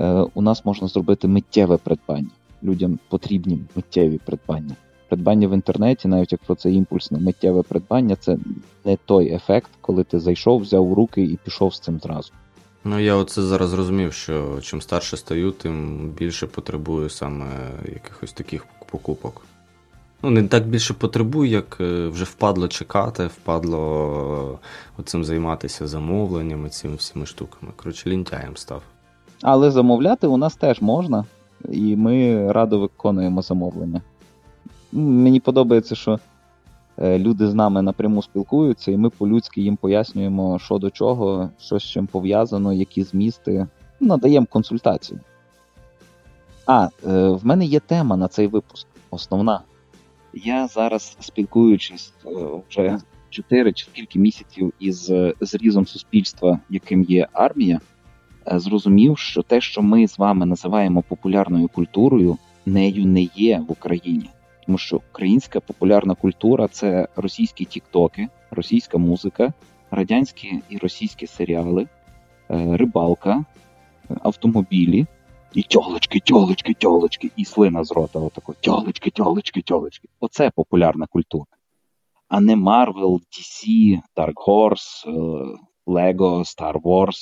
е, у нас можна зробити миттєве придбання. Людям потрібні миттєві придбання. Придбання в інтернеті, навіть якщо це імпульсне миттєве придбання, це не той ефект, коли ти зайшов, взяв у руки і пішов з цим зразу. Ну, я оце зараз зрозумів, що чим старше стаю, тим більше потребую саме якихось таких покупок. Ну, не так більше потребую, як вже впадло чекати, впадло цим займатися замовленнями, цими всіми штуками. Коротше, лінтяєм став. Але замовляти у нас теж можна, і ми радо виконуємо замовлення. Мені подобається, що люди з нами напряму спілкуються, і ми по-людськи їм пояснюємо, що до чого, що з чим пов'язано, які змісти. Надаємо консультацію. А, в мене є тема на цей випуск, основна. Я зараз, спілкуючись вже чотири чи скільки місяців із зрізом суспільства, яким є армія, зрозумів, що те, що ми з вами називаємо популярною культурою, нею не є в Україні. Тому що українська популярна культура – це російські тіктоки, російська музика, радянські і російські серіали, рибалка, автомобілі. І тьолочки, тьолочки, тьолочки, і слина з рота отако, тьолочки, тьолочки, тьолочки. Оце популярна культура. А не Marvel, ді сі, Dark Horse, Lego, Star Wars.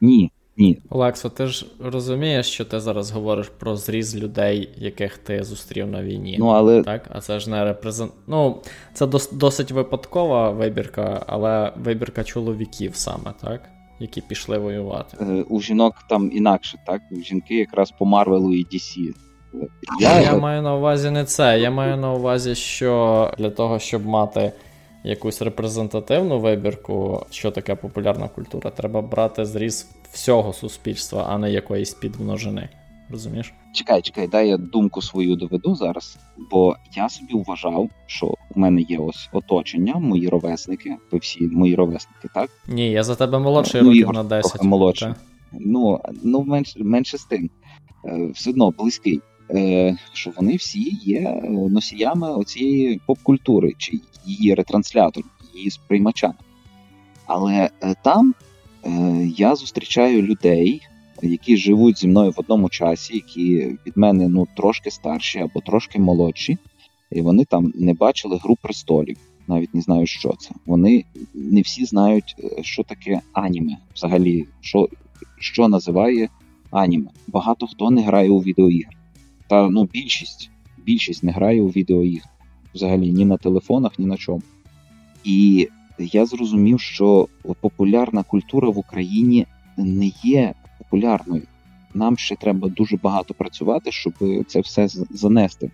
Ні, ні. Олексо, ти ж розумієш, що ти зараз говориш про зріз людей, яких ти зустрів на війні. Ну, але... Так? А це ж не репрезент... Ну, це дос- досить випадкова вибірка, але вибірка чоловіків саме, так? Які пішли воювати. У жінок там інакше, так? У жінки якраз по Марвелу і ді сі. Я, я маю на увазі не це. Я маю на увазі, що для того, щоб мати якусь репрезентативну вибірку, що таке популярна культура, треба брати зріз всього суспільства, а не якоїсь підмножини. Розумієш? Чекай, чекай, дай я думку свою доведу зараз, бо я собі вважав, що у мене є ось оточення, мої ровесники, ви всі мої ровесники, так? Ні, я за тебе молодший, ну, років на десять. Молодший. Ну, ну менш, менше з тим. Все одно близький. Що вони всі є носіями оцієї поп-культури, чи її ретранслятор, її сприймача. Але там я зустрічаю людей, які живуть зі мною в одному часі, які від мене, ну, трошки старші або трошки молодші, і вони там не бачили «Гру престолів», навіть не знають, що це. Вони не всі знають, що таке аніме, взагалі, що, що називає аніме. Багато хто не грає у відеоігри. Та, ну, більшість, більшість не грає у відеоігри. Взагалі, ні на телефонах, ні на чому. І я зрозумів, що популярна культура в Україні не є популярною. Нам ще треба дуже багато працювати, щоб це все занести.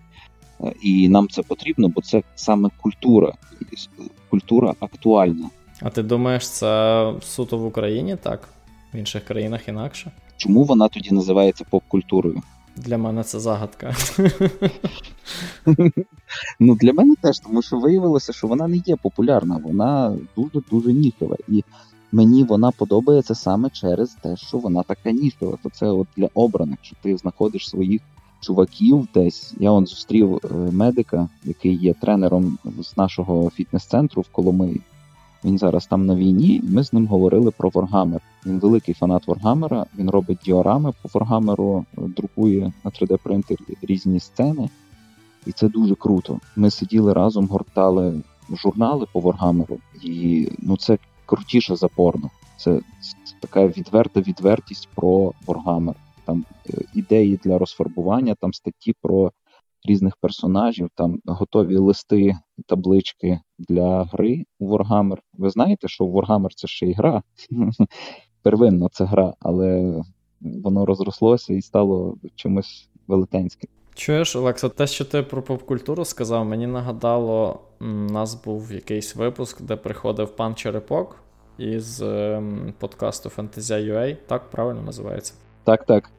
І нам це потрібно, бо це саме культура. Культура актуальна. А ти думаєш, це суто в Україні так? В інших країнах інакше? Чому вона тоді називається поп-культурою? Для мене це загадка. Ну, для мене теж, тому що виявилося, що вона не є популярна. Вона дуже-дуже нішева. І мені вона подобається саме через те, що вона така нішева. То це от для обраних, що ти знаходиш своїх чуваків десь. Я он зустрів медика, який є тренером з нашого фітнес-центру в Коломиї. Він зараз там на війні, ми з ним говорили про Warhammer. Він великий фанат Warhammer, він робить діорами по Warhammer, друкує на три-ді принтері різні сцени. І це дуже круто. Ми сиділи разом, гортали журнали по Warhammer'у, і ну це крутіше за порно. Це, це така відверта відвертість про Warhammer. Там ідеї для розфарбування, там статті про різних персонажів, там готові листи, таблички для гри у Warhammer. Ви знаєте, що Warhammer це ще й гра. Первинно це гра, але воно розрослося і стало чимось велетенським. Чуєш, Олекса, те, що ти про поп-культуру сказав, мені нагадало, у нас був якийсь випуск, де приходив пан Черепок із подкасту Fantasy ю ей, так правильно називається? Так, так.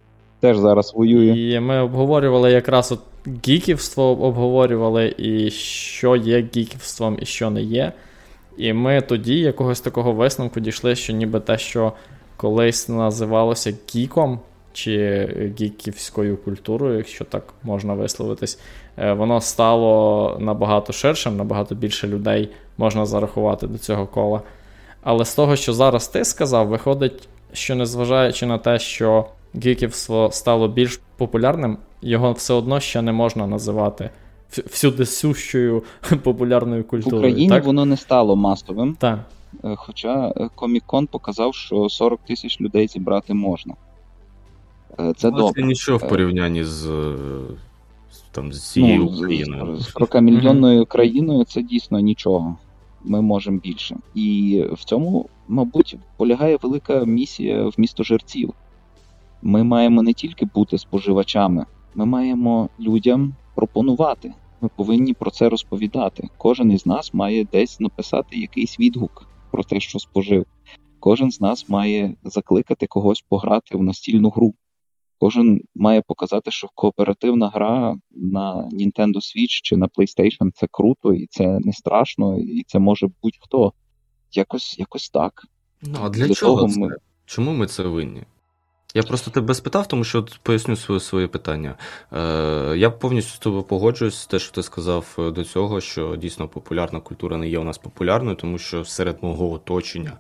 Теж зараз воює. І ми обговорювали якраз от гіківство, обговорювали і що є гіківством, і що не є. І ми тоді якогось такого висновку дійшли, що ніби те, що колись називалося гіком, чи гіківською культурою, якщо так можна висловитись, воно стало набагато ширшим, набагато більше людей можна зарахувати до цього кола. Але з того, що зараз ти сказав, виходить, що незважаючи на те, що гіківство стало більш популярним, його все одно ще не можна називати всюдисущою популярною культурою. В Україні так? Воно не стало масовим, так. Хоча Комік-кон показав, що сорок тисяч людей зібрати можна. Це добре. Це нічого в порівнянні з, там, з цією ну, Україною. З крокамільйонною країною це дійсно нічого. Ми можемо більше. І в цьому, мабуть, полягає велика місія вмістожерців. Ми маємо не тільки бути споживачами, ми маємо людям пропонувати. Ми повинні про це розповідати. Кожен із нас має десь написати якийсь відгук про те, що спожив. Кожен з нас має закликати когось пограти в настільну гру. Кожен має показати, що кооперативна гра на Nintendo Switch чи на PlayStation це круто, і це не страшно, і це може будь-хто. Якось, якось так. Ну, а для, для чого це? Ми... Чому ми це винні? Я просто тебе спитав, тому що поясню своє, своє питання. Е, я повністю з тобою погоджуюсь з те, що ти сказав до цього, що дійсно популярна культура не є у нас популярною, тому що серед мого оточення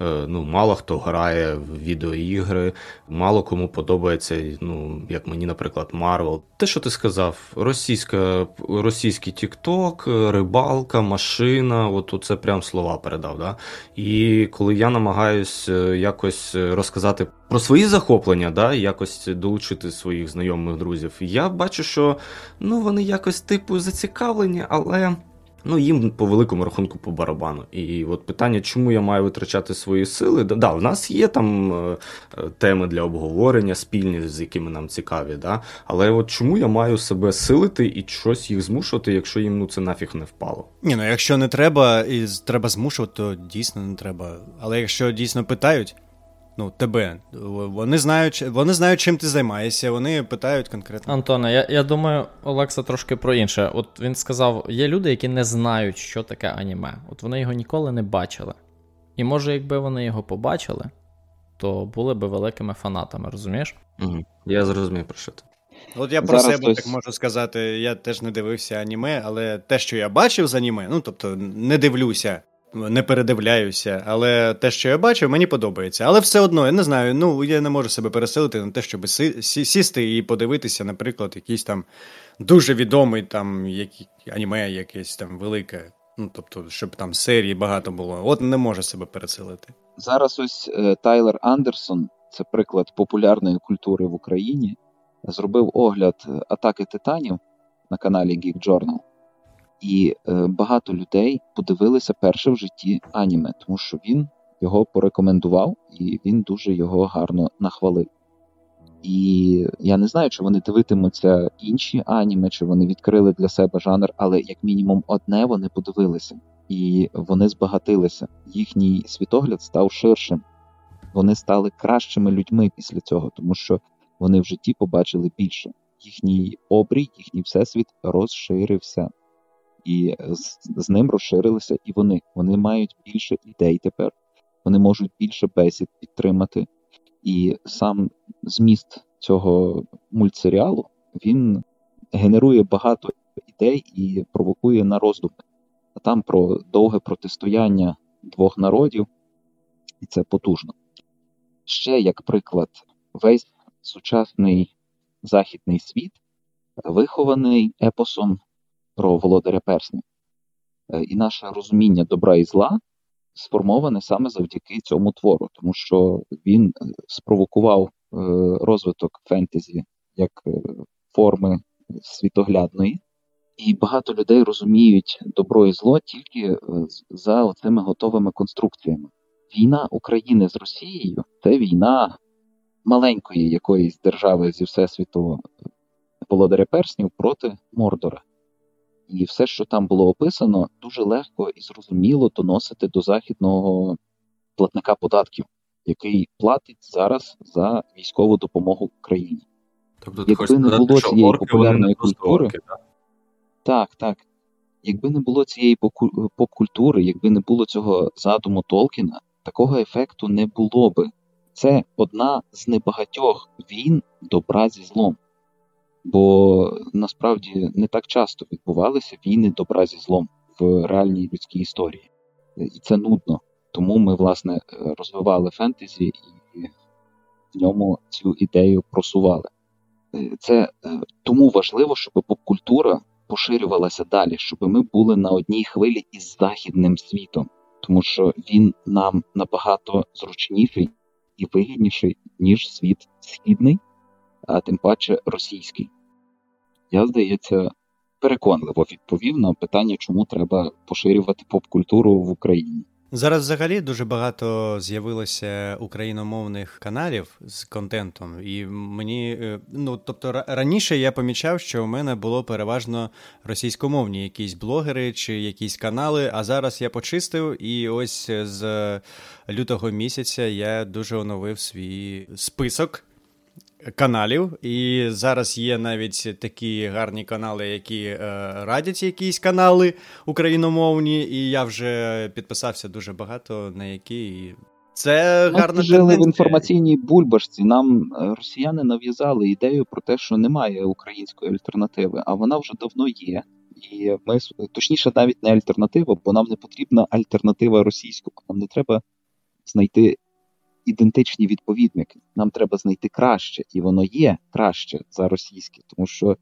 е, ну, мало хто грає в відеоігри, мало кому подобається, ну, як мені, наприклад, Marvel. Те, що ти сказав, російська, російський TikTok, рибалка, машина, от оце прям слова передав. Да? І коли я намагаюсь якось розказати про свої захоплення, да, якось долучити своїх знайомих друзів. Я бачу, що ну, вони якось типу зацікавлені, але ну, їм по великому рахунку по барабану. І от питання, чому я маю витрачати свої сили? Да, в нас є там теми для обговорення спільні, з якими нам цікаві, да? Але от чому я маю себе силити і щось їх змушувати, якщо їм ну, це нафіг не впало? Ні, ну якщо не треба і треба змушувати, то дійсно не треба. Але якщо дійсно питають, ну, тебе. Вони знають, вони знають, чим ти займаєшся, вони питають конкретно. Антоне, я, я думаю, Олекса трошки про інше. От він сказав, є люди, які не знають, що таке аніме. От вони його ніколи не бачили. І може, якби вони його побачили, то були би великими фанатами, розумієш? Угу. Я зрозумів, про що ти. От я про зараз себе так можу сказати, я теж не дивився аніме, але те, що я бачив з аніме, ну, тобто, не дивлюся. Не передивляюся, але те, що я бачив, мені подобається. Але все одно, я не знаю, ну, я не можу себе пересилити на те, щоб сісти і подивитися, наприклад, якийсь там дуже відомий там які, аніме якесь там велике, ну, тобто, щоб там серій багато було. От не можу себе пересилити. Зараз ось Тайлер Андерсон, це приклад популярної культури в Україні, зробив огляд «Атаки титанів» на каналі Geek Journal. І е, багато людей подивилися перше в житті аніме, тому що він його порекомендував, і він дуже його гарно нахвалив. І я не знаю, чи вони дивитимуться інші аніме, чи вони відкрили для себе жанр, але як мінімум одне вони подивилися. І вони збагатилися. Їхній світогляд став ширшим. Вони стали кращими людьми після цього, тому що вони в житті побачили більше. Їхній обрій, їхній всесвіт розширився. І з, з ним розширилися і вони. Вони мають більше ідей тепер. Вони можуть більше бесід підтримати. І сам зміст цього мультсеріалу, він генерує багато ідей і провокує на роздуми. А там про довге протистояння двох народів, і це потужно. Ще, як приклад, весь сучасний західний світ вихований епосом про Володаря Перснів. і наше розуміння добра і зла сформоване саме завдяки цьому твору, тому що він спровокував розвиток фентезі як форми світоглядної. І багато людей розуміють добро і зло тільки за цими готовими конструкціями. Війна України з Росією – це війна маленької якоїсь держави зі всесвіту Володаря Перснів проти Мордора. І все, що там було описано, дуже легко і зрозуміло доносити до західного платника податків, який платить зараз за військову допомогу Україні. Тобто, якби не було цієї орки, популярної культури... Орки, так? так, так. Якби не було цієї поп-культури, якби не було цього задуму Толкіна, такого ефекту не було би. Це одна з небагатьох війн добра зі злом. Бо насправді не так часто відбувалися війни добра зі злом в реальній людській історії. І це нудно. Тому ми, власне, розвивали фентезі і в ньому цю ідею просували. Це тому важливо, щоб попкультура поширювалася далі, щоб ми були на одній хвилі із західним світом. Тому що він нам набагато зручніший і вигідніший, ніж світ східний, а тим паче російський. Я, здається, переконливо відповів на питання, чому треба поширювати поп-культуру в Україні. Зараз взагалі дуже багато з'явилося україномовних каналів з контентом, і мені, ну, тобто раніше я помічав, що у мене було переважно російськомовні якісь блогери чи якісь канали, а зараз я почистив, і ось з лютого місяця я дуже оновив свій список каналів, і зараз є навіть такі гарні канали, які е, радять якісь канали україномовні, і я вже підписався дуже багато на які. І це ми гарна жили в інформаційній бульбашці. Нам росіяни нав'язали ідею про те, що немає української альтернативи, а вона вже давно є. І ми, точніше, навіть не альтернатива, бо нам не потрібна альтернатива російському. Нам не треба знайти ідентичні відповідники. Нам треба знайти краще, і воно є краще за російське, тому що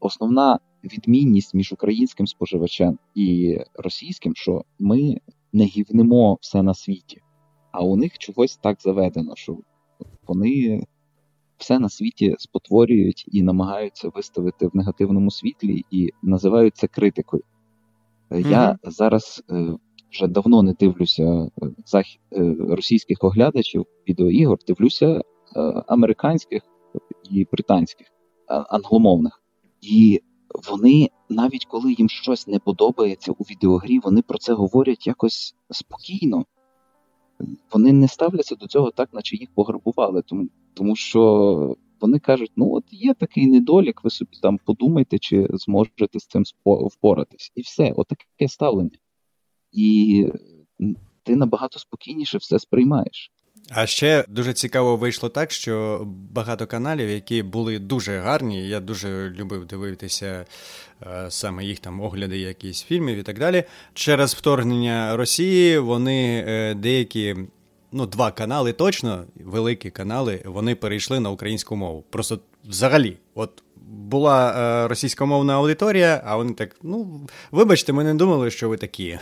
основна відмінність між українським споживачем і російським, що ми не гівнемо все на світі, а у них чогось так заведено, що вони все на світі спотворюють і намагаються виставити в негативному світлі і називають це критикою. Mm-hmm. Я зараз... Вже давно не дивлюся захід... російських оглядачів відеоігор, дивлюся американських і британських, англомовних. І вони, навіть коли їм щось не подобається у відеогрі, вони про це говорять якось спокійно. Вони не ставляться до цього так, наче їх пограбували. Тому, тому що вони кажуть, ну от є такий недолік, ви собі там подумайте, чи зможете з цим впоратись. І все, отаке ставлення. І ти набагато спокійніше все сприймаєш. А ще дуже цікаво вийшло так, що багато каналів, які були дуже гарні, я дуже любив дивитися саме їх там огляди якісь фільмів і так далі, через вторгнення Росії вони деякі, ну два канали точно, великі канали, вони перейшли на українську мову. Просто взагалі, от була е, російськомовна аудиторія, а вони так, ну, вибачте, ми не думали, що ви такі.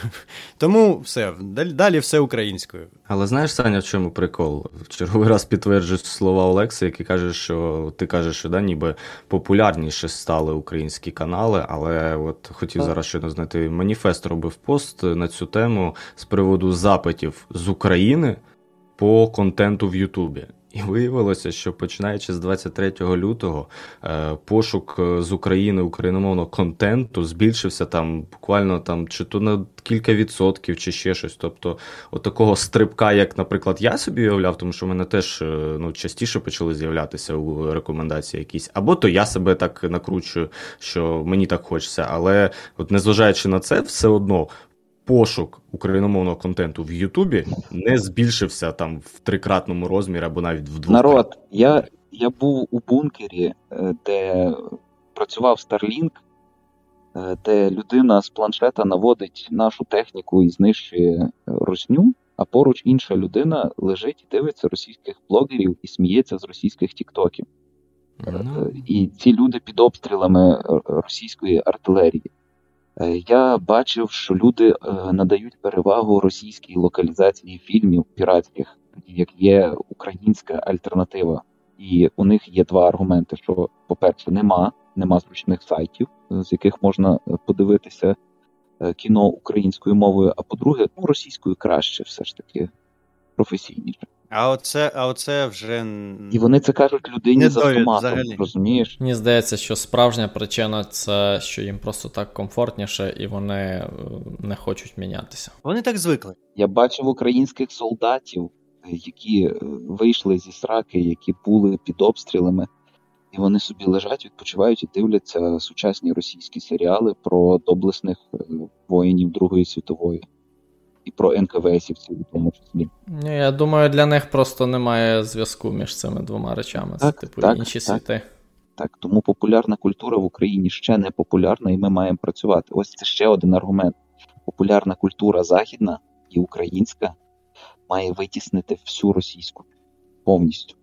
Тому все, далі, далі все українською. Але знаєш, Саня, в чому прикол? В черговий раз підтверджуєш слова Олекса, який каже, що ти кажеш, що да, ніби популярніше стали українські канали, але от хотів так. зараз щойно знайти. Маніфест робив пост на цю тему з приводу запитів з України по контенту в Ютубі. І виявилося, що починаючи з двадцять третього лютого пошук з України україномовного контенту збільшився там буквально там чи то на кілька відсотків, чи ще щось. Тобто от такого стрибка, як, наприклад, я собі уявляв, тому що в мене теж ну, частіше почали з'являтися у рекомендації якісь. Або то я себе так накручую, що мені так хочеться. Але от незважаючи на це, все одно пошук україномовного контенту в Ютубі не збільшився там в трикратному розмірі або навіть в двох. Народ, я, я був у бункері, де працював Starlink, де людина з планшета наводить нашу техніку і знищує русню, а поруч інша людина лежить і дивиться російських блогерів і сміється з російських тіктоків. Mm-hmm. І ці люди під обстрілами російської артилерії. Я бачив, що люди надають перевагу російській локалізації фільмів піратських, як є українська альтернатива. І у них є два аргументи, що, по-перше, нема, нема зручних сайтів, з яких можна подивитися кіно українською мовою, а по-друге, ну, російською краще все ж таки, професійніше. А оце, а оце вже... І вони це кажуть людині з автоматом, взагалі. Розумієш? Мені здається, що справжня причина це, що їм просто так комфортніше, і вони не хочуть мінятися. Вони так звикли. Я бачив українських солдатів, які вийшли зі сраки, які були під обстрілами, і вони собі лежать, відпочивають і дивляться сучасні російські серіали про доблесних воїнів Другої світової. І про НКВСівців, в тому числі. Ні, я думаю, для них просто немає зв'язку між цими двома речами. Так, типу, так, інші так, світи. Так, тому популярна культура в Україні ще не популярна, і ми маємо працювати. Ось це ще один аргумент. Популярна культура західна і українська має витіснити всю російську повністю.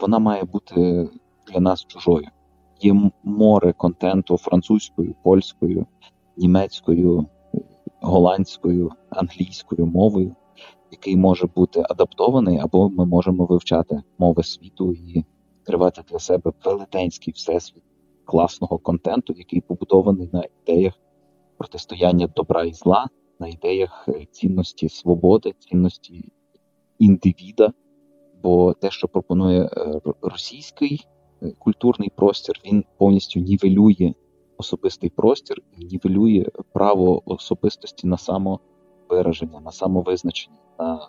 Вона має бути для нас чужою. Є море контенту французькою, польською, німецькою, голландською, англійською мовою, який може бути адаптований, або ми можемо вивчати мови світу і відкривати для себе велетенський всесвіт класного контенту, який побудований на ідеях протистояння добра і зла, на ідеях цінності свободи, цінності індивіда, бо те, що пропонує російський культурний простір, він повністю нівелює особистий простір і нівелює право особистості на самовираження, на самовизначення, на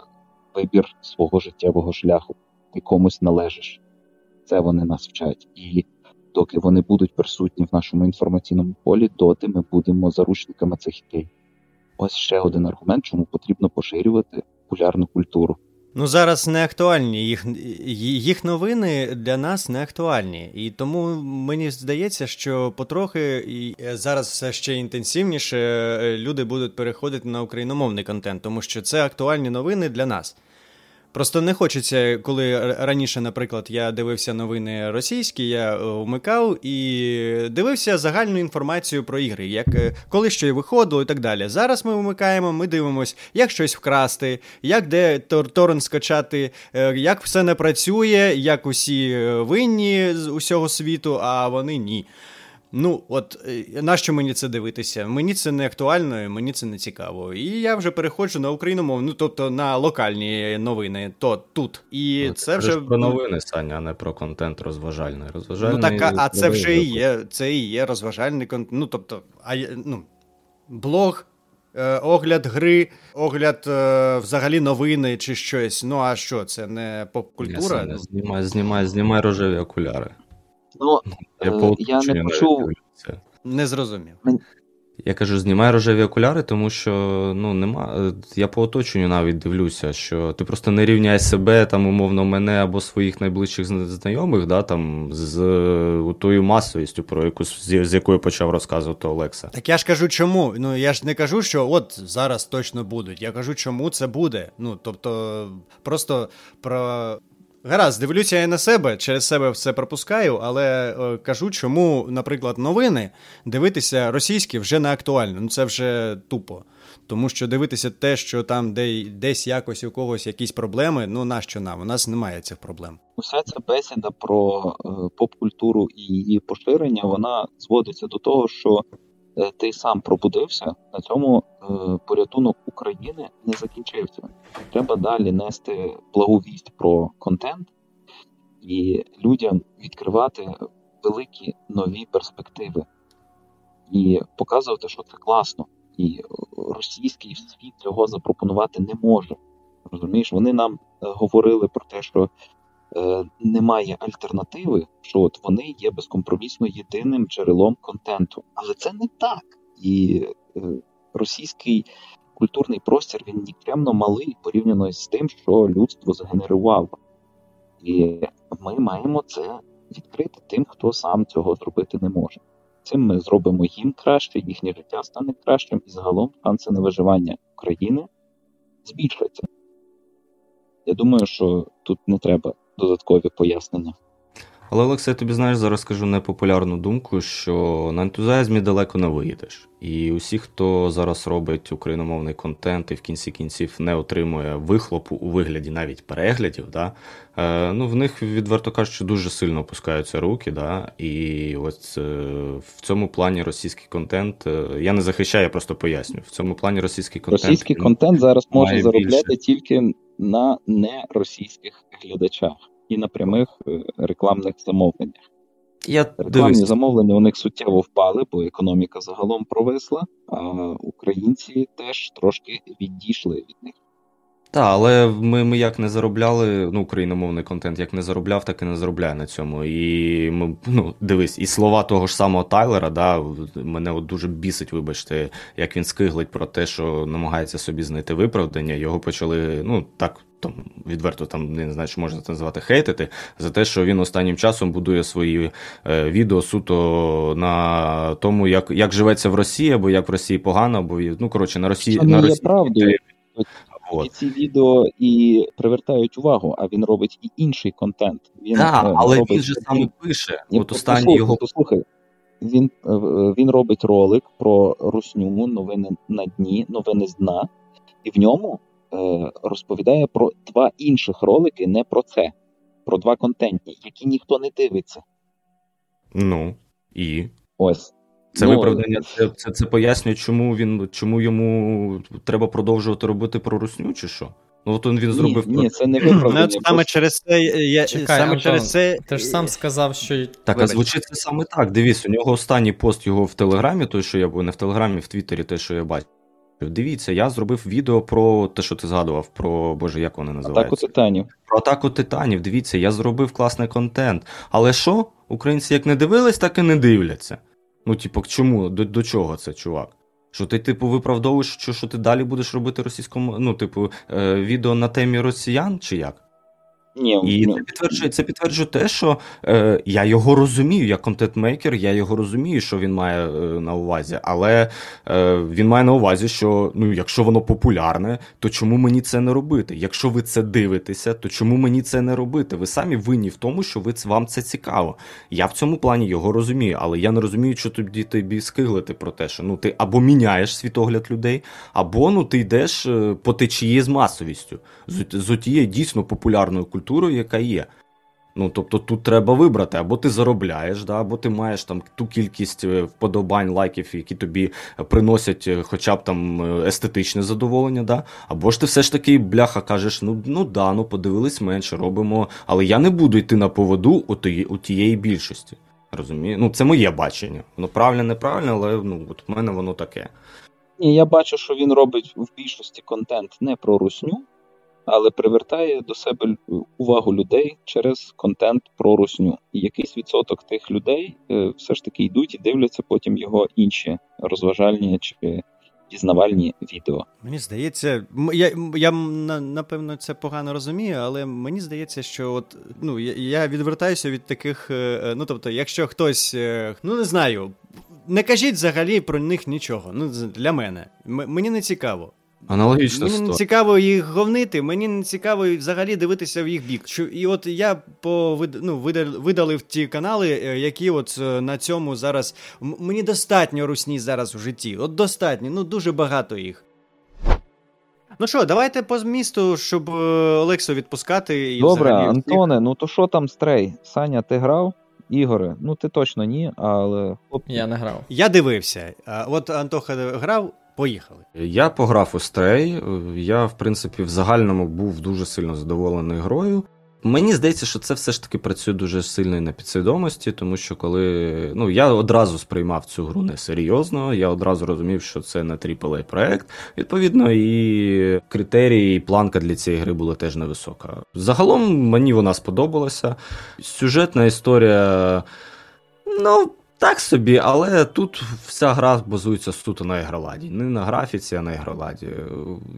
вибір свого життєвого шляху, якомусь належиш. Це вони нас вчать. І доки вони будуть присутні в нашому інформаційному полі, доти ми будемо заручниками цих ідей. Ось ще один аргумент, чому потрібно поширювати популярну культуру. Ну, зараз не актуальні, їх, їх новини для нас не актуальні, і тому мені здається, що потрохи, і зараз все ще інтенсивніше, люди будуть переходити на україномовний контент, тому що це актуальні новини для нас. Просто не хочеться, коли раніше, наприклад, я дивився новини російські, я вмикав і дивився загальну інформацію про ігри, як коли що й виходило і так далі. Зараз ми вмикаємо, ми дивимось, як щось вкрасти, як де торрент скачати, як все не працює, як усі винні з усього світу, а вони ні. Ну, от, нащо мені це дивитися? Мені це не актуально, мені це не цікаво. І я вже переходжу на україномовну, ну, тобто на локальні новини, то тут. І ну, це вже... про новини, Саня, а не про контент розважальний. розважальний... Ну так, а, а це вже і є, це і є розважальний контент. Ну, тобто, а, ну, блог, е, огляд гри, огляд е, взагалі новини чи щось. Ну, а що, це не поп-культура? Не, Саня, знімай, знімай, знімай рожеві окуляри. Ну, я, е- я не почув, не зрозумів. Я кажу, знімай рожеві окуляри, тому що, ну, нема, я по оточенню навіть дивлюся, що ти просто не рівняй себе, там, умовно, мене або своїх найближчих знайомих, да, там, з тою масовістю, про яку, з, з якою почав розказувати Олекса. Так я ж кажу, чому? Ну, я ж не кажу, що от зараз точно будуть, я кажу, чому це буде. Ну, тобто, просто про... Гаразд, дивлюся я на себе, через себе все пропускаю, але е, кажу, чому, наприклад, новини дивитися російські вже не актуально, ну це вже тупо. Тому що дивитися те, що там де, десь якось у когось якісь проблеми, ну нащо нам, у нас немає цих проблем. Уся ця бесіда про е, поп-культуру і її поширення, вона зводиться до того, що е, ти сам пробудився, на цьому е, порятунок України не закінчився. Треба далі нести благовість про контент і людям відкривати великі нові перспективи. І показувати, що це класно. І російський світ цього запропонувати не може. Розумієш, вони нам говорили про те, що е, немає альтернативи, що от вони є безкомпромісно єдиним джерелом контенту. Але це не так. І е, російський культурний простір, він нікчемно малий порівняно з тим, що людство згенерувало. І ми маємо це відкрити тим, хто сам цього зробити не може. Цим ми зробимо їм краще, їхнє життя стане кращим, і загалом шанси на виживання України збільшаться. Я думаю, що тут не треба додаткові пояснення. Але, Олексій, тобі, знаєш, зараз скажу непопулярну думку, що на ентузіазмі далеко не виїдеш. І усі, хто зараз робить україномовний контент і в кінці кінців не отримує вихлопу у вигляді навіть переглядів, да, е, ну, в них, відверто кажучи, дуже сильно опускаються руки. Да, і ось е, в цьому плані російський контент, е, я не захищаю, я просто поясню, в цьому плані російський контент... Російський контент зараз може заробляти більше тільки на неросійських глядачах і на прямих рекламних замовленнях. Я Рекламні дивись. замовлення у них суттєво впали, бо економіка загалом провисла, а українці теж трошки відійшли від них. Так, але ми, ми як не заробляли, ну, україномовний контент як не заробляв, так і не заробляє на цьому. І ми, ну, дивись, і слова того ж самого Тайлера, да, мене от дуже бісить, вибачте, як він скиглить про те, що намагається собі знайти виправдання. Його почали, ну, так, там, відверто, там, не знаю, що можна це назвати, хейтити, за те, що він останнім часом будує свої е, відео суто на тому, як, як живеться в Росії, або як в Росії погано, або, ну, коротше, на Росії... Це не є правдою. І ці відео і привертають увагу, а він робить і інший контент. Він, да, але робить... він же саме пише. Ні, от останній його... Послухай, він, він робить ролик про русню, новини на дні, новини з дна, і в ньому е, розповідає про два інших ролики, не про це. Про два контентні, які ніхто не дивиться. Ну, і? Ось. Це ну, виправдання, це, це, це пояснює, чому він, чому йому треба продовжувати робити про русню, чи що? Ну от він зробив... Ні, ні, це не виправдання. Саме просто... через це... Я... Чекай, саме через це... ти ж сам сказав, що... Так, а звучить це саме так. Дивіться, у нього останній пост його в Телеграмі, той, що я... не в Телеграмі, в Твіттері, те, що я бачив. Дивіться, я зробив відео про те, що ти згадував, про, боже, як вони називаються? Атаку Титанів. Про Атаку Титанів, дивіться, я зробив класний контент. Але що? Українці як не дивились, так і не дивляться. Ну, типу, к чому? До, до чого це, чувак? Що ти, типу, виправдовуєш, що, що ти далі будеш робити російському, ну, типу, е, відео на темі росіян, чи як? Ні, і ні. Це підтверджує, це підтверджує те, що е, я його розумію, я контент-мейкер, я його розумію, що він має е, на увазі, але е, він має на увазі, що, ну, якщо воно популярне, то чому мені це не робити? Якщо ви це дивитеся, то чому мені це не робити? Ви самі винні в тому, що ви, вам це цікаво. Я в цьому плані його розумію, але я не розумію, що тобі, тобі скиглити про те, що, ну, ти або міняєш світогляд людей, або, ну, ти йдеш по течії з масовістю, з, з тією дійсно популярною культурою, культурою, яка є. Ну, тобто тут треба вибрати, або ти заробляєш, да, або ти маєш там ту кількість вподобань, лайків, які тобі приносять хоча б там естетичне задоволення, да, або ж ти все ж таки, бляха, кажеш, ну, ну да, ну подивились менше, робимо, але я не буду йти на поводу у, тої, у тієї більшості. Розумієш? Ну, це моє бачення. Воно правильне, неправильне, але, ну, от в мене воно таке. Ні, я бачу, що він робить в більшості контент не про русню, але привертає до себе увагу людей через контент про русню. І якийсь відсоток тих людей все ж таки йдуть і дивляться потім його інші розважальні чи дізнавальні відео. Мені здається, я, я напевно це погано розумію, але мені здається, що от, ну, я відвертаюся від таких, ну, тобто, якщо хтось, ну, не знаю, не кажіть взагалі про них нічого, ну, для мене, М- мені не цікаво. Аналогічно. Мені не цікаво їх говнити, мені не цікаво взагалі дивитися в їх бік. І от я по, ну, видалив ті канали, які от на цьому зараз... Мені достатньо русні зараз у житті. От достатньо, ну дуже багато їх. Ну що, давайте по змісту, щоб Олексу відпускати. І добре, взагалі... Антоне, ну то що там Stray? Саня, ти грав? Ігоре, ну ти точно ні, але... Я не грав. Я дивився. От Антоха грав... Поїхали. Я пограв у Stray, я, в принципі, в загальному був дуже сильно задоволений грою. Мені здається, що це все ж таки працює дуже сильно і на підсвідомості, тому що коли... Ну, я одразу сприймав цю гру несерйозно, я одразу розумів, що це не трипл ей проект. Відповідно, і критерії, і планка для цієї гри була теж невисока. Загалом, мені вона сподобалася. Сюжетна історія... Ну... Так собі, але тут вся гра базується суто на ігроладі. Не на графіці, а на ігроладі.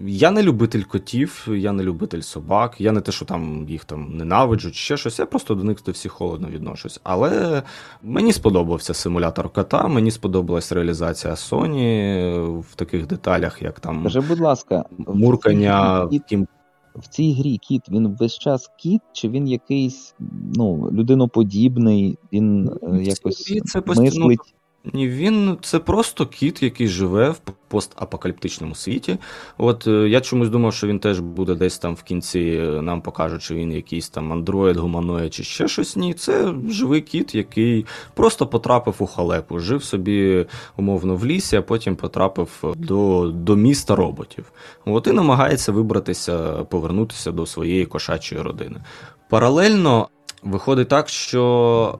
Я не любитель котів, я не любитель собак, я не те, що там їх там ненавиджу чи ще щось, я просто до них до всіх холодно відношусь. Але мені сподобався симулятор кота, мені сподобалась реалізація Sony в таких деталях, як там... Скажи, будь ласка, муркання... І... в цій грі кіт, він весь час кіт, чи він якийсь, ну, людиноподібний, він е, якось це мислить? Ні, він це просто кіт, який живе в постапокаліптичному світі. От я чомусь думав, що він теж буде десь там в кінці, нам покажуть, що він якийсь там андроїд, гуманоїд чи ще щось. Ні, це живий кіт, який просто потрапив у халепу, жив собі умовно в лісі, а потім потрапив до, до міста роботів. От і намагається вибратися, повернутися до своєї кошачої родини. Паралельно виходить так, що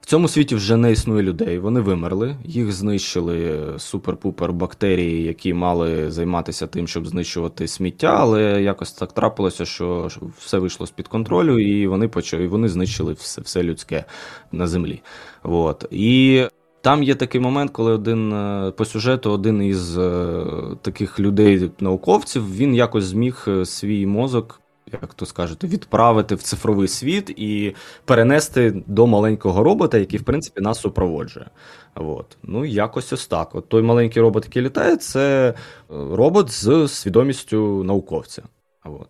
в цьому світі вже не існує людей, вони вимерли, їх знищили супер-пупер бактерії, які мали займатися тим, щоб знищувати сміття, але якось так трапилося, що все вийшло з-під контролю, і вони почали, вони знищили все, все людське на землі. От. І там є такий момент, коли один по сюжету один із таких людей-науковців, він якось зміг свій мозок, як то скажете, відправити в цифровий світ і перенести до маленького робота, який, в принципі, нас супроводжує. От. Ну, якось ось так. От той маленький робот, який літає, це робот з свідомістю науковця. От.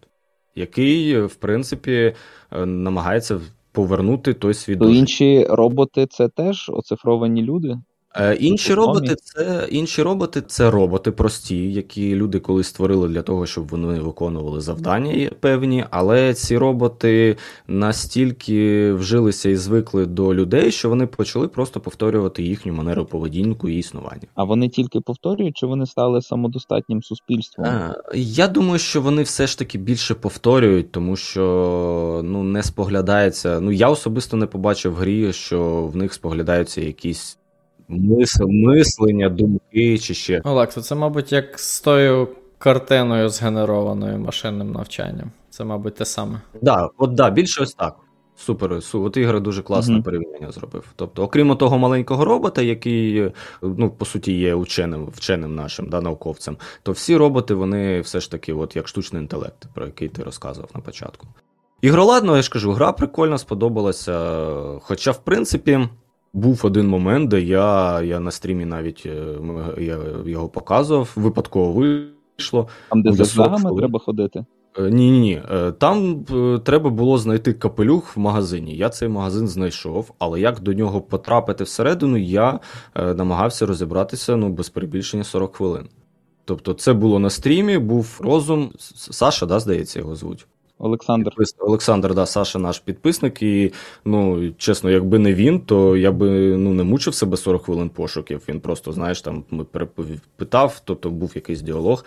Який, в принципі, намагається повернути той свідомість. То інші роботи – це теж оцифровані люди? Інші роботи, це, інші роботи це роботи прості, які люди колись створили для того, щоб вони виконували завдання певні, але ці роботи настільки вжилися і звикли до людей, що вони почали просто повторювати їхню манеру поведінку і існування. А вони тільки повторюють, чи вони стали самодостатнім суспільством? А, я думаю, що вони все ж таки більше повторюють, тому що ну, не споглядається. Ну, я особисто не побачив в грі, що в них споглядаються якісь Мисл, мислення, думки чи ще. Олексо, це, мабуть, як з тою картиною згенерованою машинним навчанням. Це, мабуть, те саме. Так, да, от да, більше ось так. Супер, от Ігор дуже класне mm-hmm. порівняння зробив. Тобто, окрім того маленького робота, який, ну, по суті, є ученим, вченим нашим, да, науковцем, то всі роботи, вони все ж таки, от як штучний інтелект, про який ти розказував на початку. Ігроладно, я ж кажу, гра прикольна, сподобалася, хоча, в принципі, був один момент, де я, я на стрімі навіть я його показував, випадково вийшло. Там, де за знагами треба ходити? Ні-ні-ні. Там треба було знайти капелюх в магазині. Я цей магазин знайшов, але як до нього потрапити всередину, я намагався розібратися, ну, без перебільшення сорок хвилин. Тобто це було на стрімі, був розум. Саша, да, здається, його звуть? Олександр. Олександр, да, Саша наш підписник, і, ну, чесно, якби не він, то я би, ну, не мучив себе сорок хвилин пошуків, він просто, знаєш, там, ми перепитав, тобто був якийсь діалог,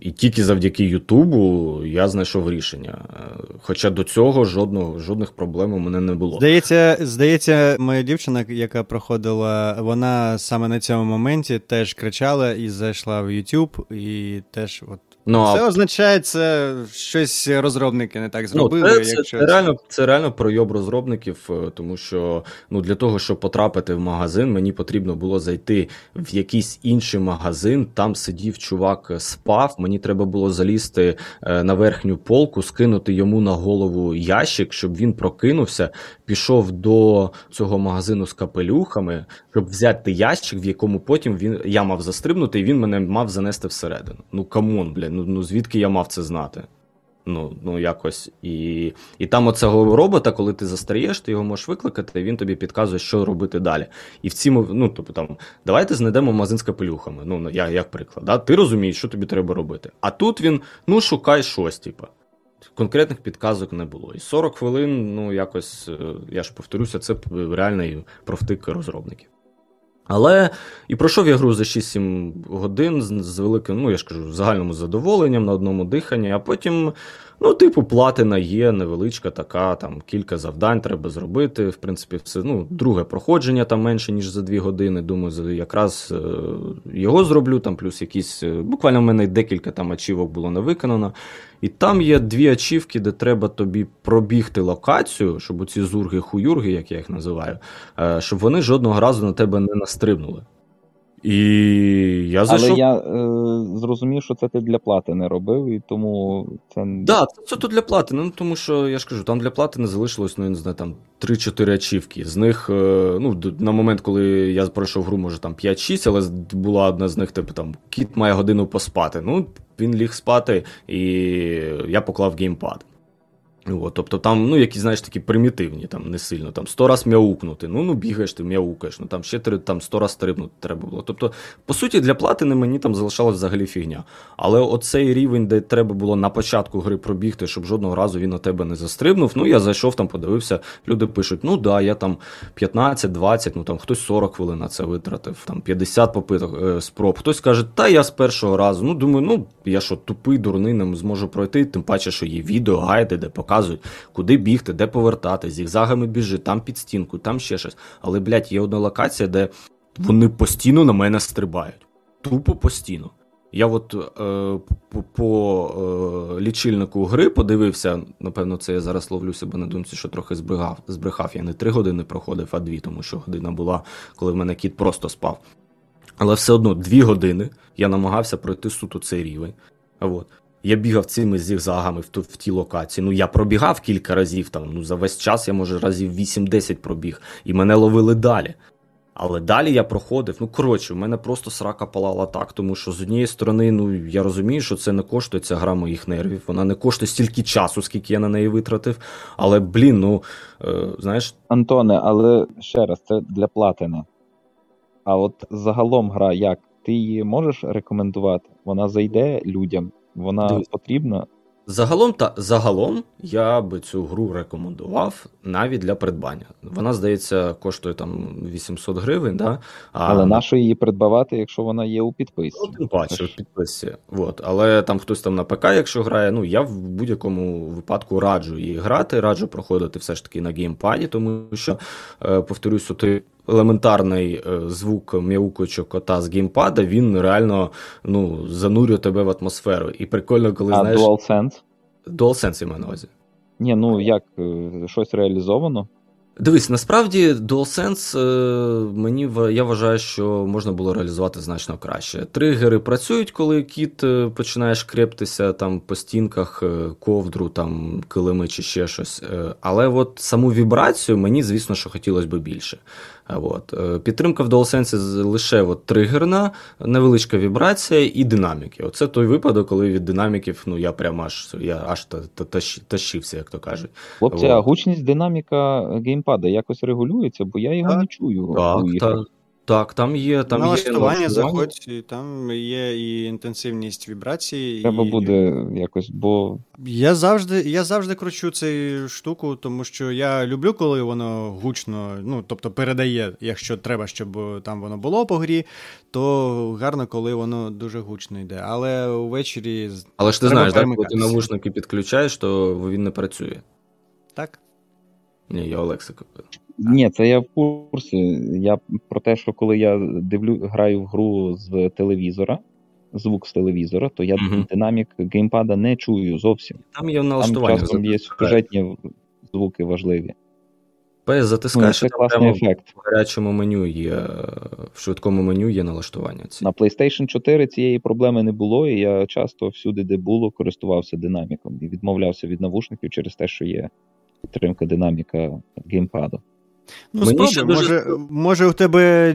і тільки завдяки Ютубу я знайшов рішення, хоча до цього жодного, жодних проблем у мене не було. Здається, здається, моя дівчина, яка проходила, вона саме на цьому моменті теж кричала і зайшла в Ютуб, і теж, от, ну, це означає, це щось розробники не так зробили. Ну, це, якщо... це, реально, це реально пройоб розробників, тому що, ну, для того, щоб потрапити в магазин, мені потрібно було зайти в якийсь інший магазин, там сидів чувак, спав, мені треба було залізти на верхню полку, скинути йому на голову ящик, щоб він прокинувся, пішов до цього магазину з капелюхами, щоб взяти ящик, в якому потім він, я мав застрибнути, і він мене мав занести всередину. Ну, камон, блін. Ну, ну звідки я мав це знати? Ну, ну якось. І, і там оцього робота, коли ти застаєш, ти його можеш викликати, і він тобі підказує, що робити далі. І в цій, ну, тобто там, давайте знайдемо магазин з капелюхами. Ну, я, як приклад, да? Ти розумієш, що тобі треба робити. А тут він, ну, шукай щось, типа. Конкретних підказок не було. І сорок хвилин, ну, якось, я ж повторюся, це реальний профтик розробників. Але і пройшов я гру за шість-сім годин з, з великим, ну я ж кажу, загальним задоволенням на одному диханні, а потім, ну, типу, платина є невеличка така, там кілька завдань треба зробити, в принципі, все, ну, друге проходження там менше, ніж за дві години, думаю, якраз його зроблю, там плюс якісь, буквально в мене декілька там ачівок було не виконано, і там є дві ачівки, де треба тобі пробігти локацію, щоб оці зурги-хуюрги, як я їх називаю, щоб вони жодного разу на тебе не настрибнули. І я зайшов... Але я е, зрозумів, що це ти для платини робив, і тому це... Да, це то для платини, ну тому що, я ж кажу, там для платини залишилось, ну я не знаю, там три-чотири ачівки. З них, е, ну, на момент, коли я пройшов гру, може там п'ять-шість, але була одна з них, типу там, кіт має годину поспати. Ну, він ліг спати, і я поклав геймпад. От, тобто там, ну, якісь, знаєш, такі примітивні, там, не сильно, там, сто раз м'яукнути, ну, ну, бігаєш ти, м'яукаєш, ну, там, ще три, там, сто раз стрибнути треба було. Тобто, по суті, для платини мені там залишалась взагалі фігня. Але оцей рівень, де треба було на початку гри пробігти, щоб жодного разу він на тебе не застрибнув, ну, я зайшов, там, подивився, люди пишуть, ну, да, я там п'ятнадцять-двадцять, ну, там, хтось сорок хвилин на це витратив, там, п'ятдесят попиток, е, спроб, хтось каже, та я з першого разу, ну, думаю, ну, я що, тупий, дурний, не зможу пройти, тим паче, що є відео, гайди, де показують, куди бігти, де повертати, зігзагами біжи, там під стінку, там ще щось. Але, блядь, є одна локація, де вони постійно на мене стрибають. Тупо постійно. Я от е, по, по е, лічильнику гри подивився, напевно, це я зараз ловлю себе на думці, що трохи збрехав. збрехав. Я не три години проходив, а дві, тому що година була, коли в мене кіт просто спав. Але все одно дві години я намагався пройти суто цей рівень. От. Я бігав цими зігзагами в, ту, в тій локації. Ну, я пробігав кілька разів там. Ну, за весь час я, може, разів вісім-десять пробіг. І мене ловили далі. Але далі я проходив. Ну, коротше, в мене просто срака палала так. Тому що, з однієї сторони, ну, я розумію, що це не коштує, ця гра моїх нервів. Вона не коштує стільки часу, скільки я на неї витратив. Але, блін, ну, е, знаєш... Антоне, але ще раз, це для платини. А от загалом гра як? Ти її можеш рекомендувати? Вона зайде людям? Вона Диві. потрібна? Загалом, та, загалом я би цю гру рекомендував навіть для придбання. Вона, здається, коштує там вісімсот гривень. Да? А... Але нащо її придбавати, якщо вона є у підписці? Ну, тим паче, в підписці. От. Але там хтось там на ПК, якщо грає, ну я в будь-якому випадку раджу її грати, раджу проходити все ж таки на геймпаді, тому що, повторюсь, ти... елементарний звук м'яукочок кота з геймпада, він реально, ну, занурює тебе в атмосферу. І прикольно, коли, а, знаєш... А DualSense? DualSense я маю на увазі. Ні, ну як, щось реалізовано? Дивись, насправді DualSense, мені, я вважаю, що можна було реалізувати значно краще. Тригери працюють, коли кіт починає шкрептися там по стінках, ковдру, там, килими чи ще щось. Але от саму вібрацію мені, звісно, що хотілося б більше. От. Підтримка в DualSense лише от тригерна, невеличка вібрація і динаміки. Оце той випадок, коли від динаміків, ну, я прям аж, я аж тащився, як то кажуть. Хлопці, а гучність, динаміка геймпада якось регулюється, бо я його так не чую. Так, так, так, там є, там налаштування, заходь, там є і інтенсивність вібрації. Треба і... буде якось, бо... Я завжди, я завжди кручу цю штуку, тому що я люблю, коли воно гучно, ну, тобто передає, якщо треба, щоб там воно було по грі, то гарно, коли воно дуже гучно йде. Але увечері... Але ж ти знаєш, так, коли ти навушники підключаєш, то він не працює. Так. Ні, я Олексій купив. Ні, це я в курсі. Я про те, що коли я дивлю, граю в гру з телевізора, звук з телевізора, то я mm-hmm. динамік геймпада не чую зовсім. Там є налаштування. Там часом є сюжетні звуки важливі. П, затискаєш, ну, там прямо ефект. В гарячому меню є, в швидкому меню є налаштування. Ці. На PlayStation чотири цієї проблеми не було, і я часто всюди, де було, користувався динаміком і відмовлявся від навушників через те, що є підтримка динаміка геймпаду. Ну, спробуй, може, дуже... може у тебе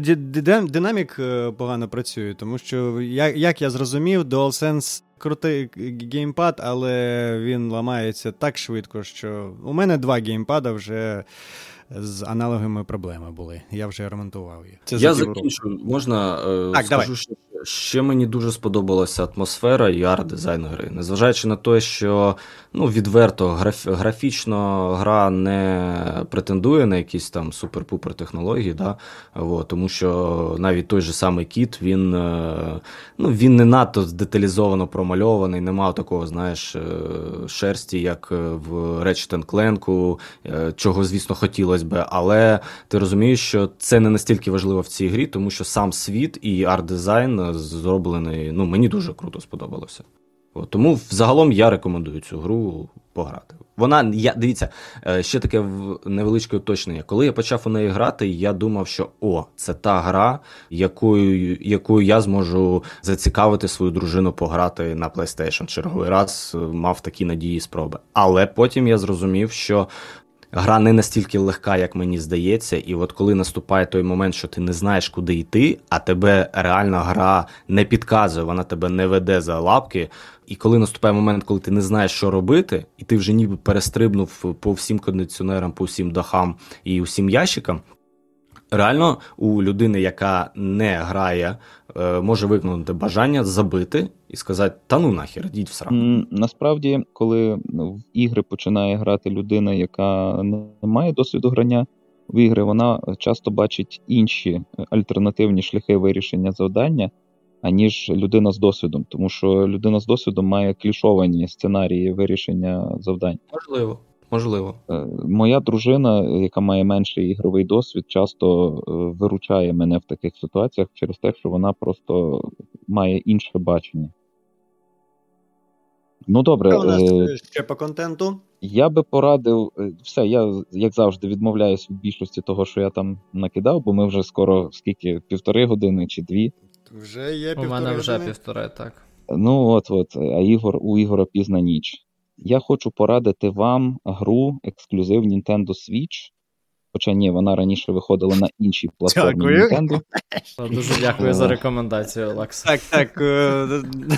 динамік погано працює, тому що, як, як я зрозумів, DualSense крутий геймпад, але він ламається так швидко, що у мене два геймпада вже з аналогами проблеми були. Я вже ремонтував їх. Це я закінчу. Можна так, скажу, давай. Що ще мені дуже сподобалася атмосфера і арт-дизайн гри. Незважаючи на те, що, ну, відверто, граф... графічно гра не претендує на якісь там супер-пупер технології, да? От, тому що навіть той же самий кіт, він, ну, він не надто деталізовано промальований, немає такого, знаєш, шерсті, як в Ratchet енд Clank, чого, звісно, хотілося б, але ти розумієш, що це не настільки важливо в цій грі, тому що сам світ і арт-дизайн зроблений, ну, мені дуже круто сподобалося. От, тому, взагалом, я рекомендую цю гру пограти. Вона, я, дивіться, ще таке невеличке уточнення. Коли я почав у неї грати, я думав, що о, це та гра, якою, якою я зможу зацікавити свою дружину пограти на PlayStation. Черговий раз мав такі надії і спроби. Але потім я зрозумів, що гра не настільки легка, як мені здається, і от коли наступає той момент, що ти не знаєш, куди йти, а тебе реально гра не підказує, вона тебе не веде за лапки, і коли наступає момент, коли ти не знаєш, що робити, і ти вже ніби перестрибнув по всім кондиціонерам, по всім дахам і усім ящикам, реально у людини, яка не грає, може виконати бажання забити і сказати, та ну нахер, йдіть в сраку. Насправді, коли в ігри починає грати людина, яка не має досвіду грання в ігри, вона часто бачить інші альтернативні шляхи вирішення завдання, аніж людина з досвідом. Тому що людина з досвідом має клішовані сценарії вирішення завдань. Можливо. Можливо. Моя дружина, яка має менший ігровий досвід, часто виручає мене в таких ситуаціях через те, що вона просто має інше бачення. Ну добре. Що у нас ще по контенту? Я би порадив... Все, я, як завжди, відмовляюсь від більшості того, що я там накидав, бо ми вже скоро, скільки, півтори години чи дві? Вже є півтори. У мене вже години. Півтори, так. Ну от-от, а Ігор, у Ігора пізна ніч. Я хочу порадити вам гру ексклюзив Nintendo Switch. Хоча ні, вона раніше виходила на іншій платформі Nintendo. Дуже дякую за рекомендацію, Олекс. Так, так,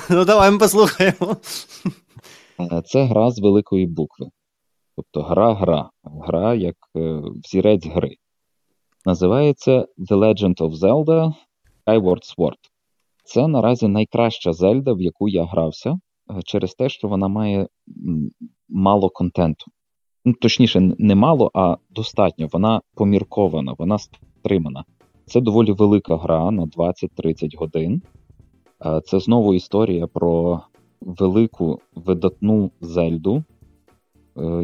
ну давай ми послухаємо. Це гра з великої букви. Тобто гра-гра. Гра як взірець гри. Називається The Legend of Zelda: Skyward Sword. Це наразі найкраща Зельда, в яку я грався. Через те, що вона має мало контенту. Ну, точніше, не мало, а достатньо. Вона поміркована, вона стримана. Це доволі велика гра на двадцять-тридцять годин. Це знову історія про велику видатну Зельду,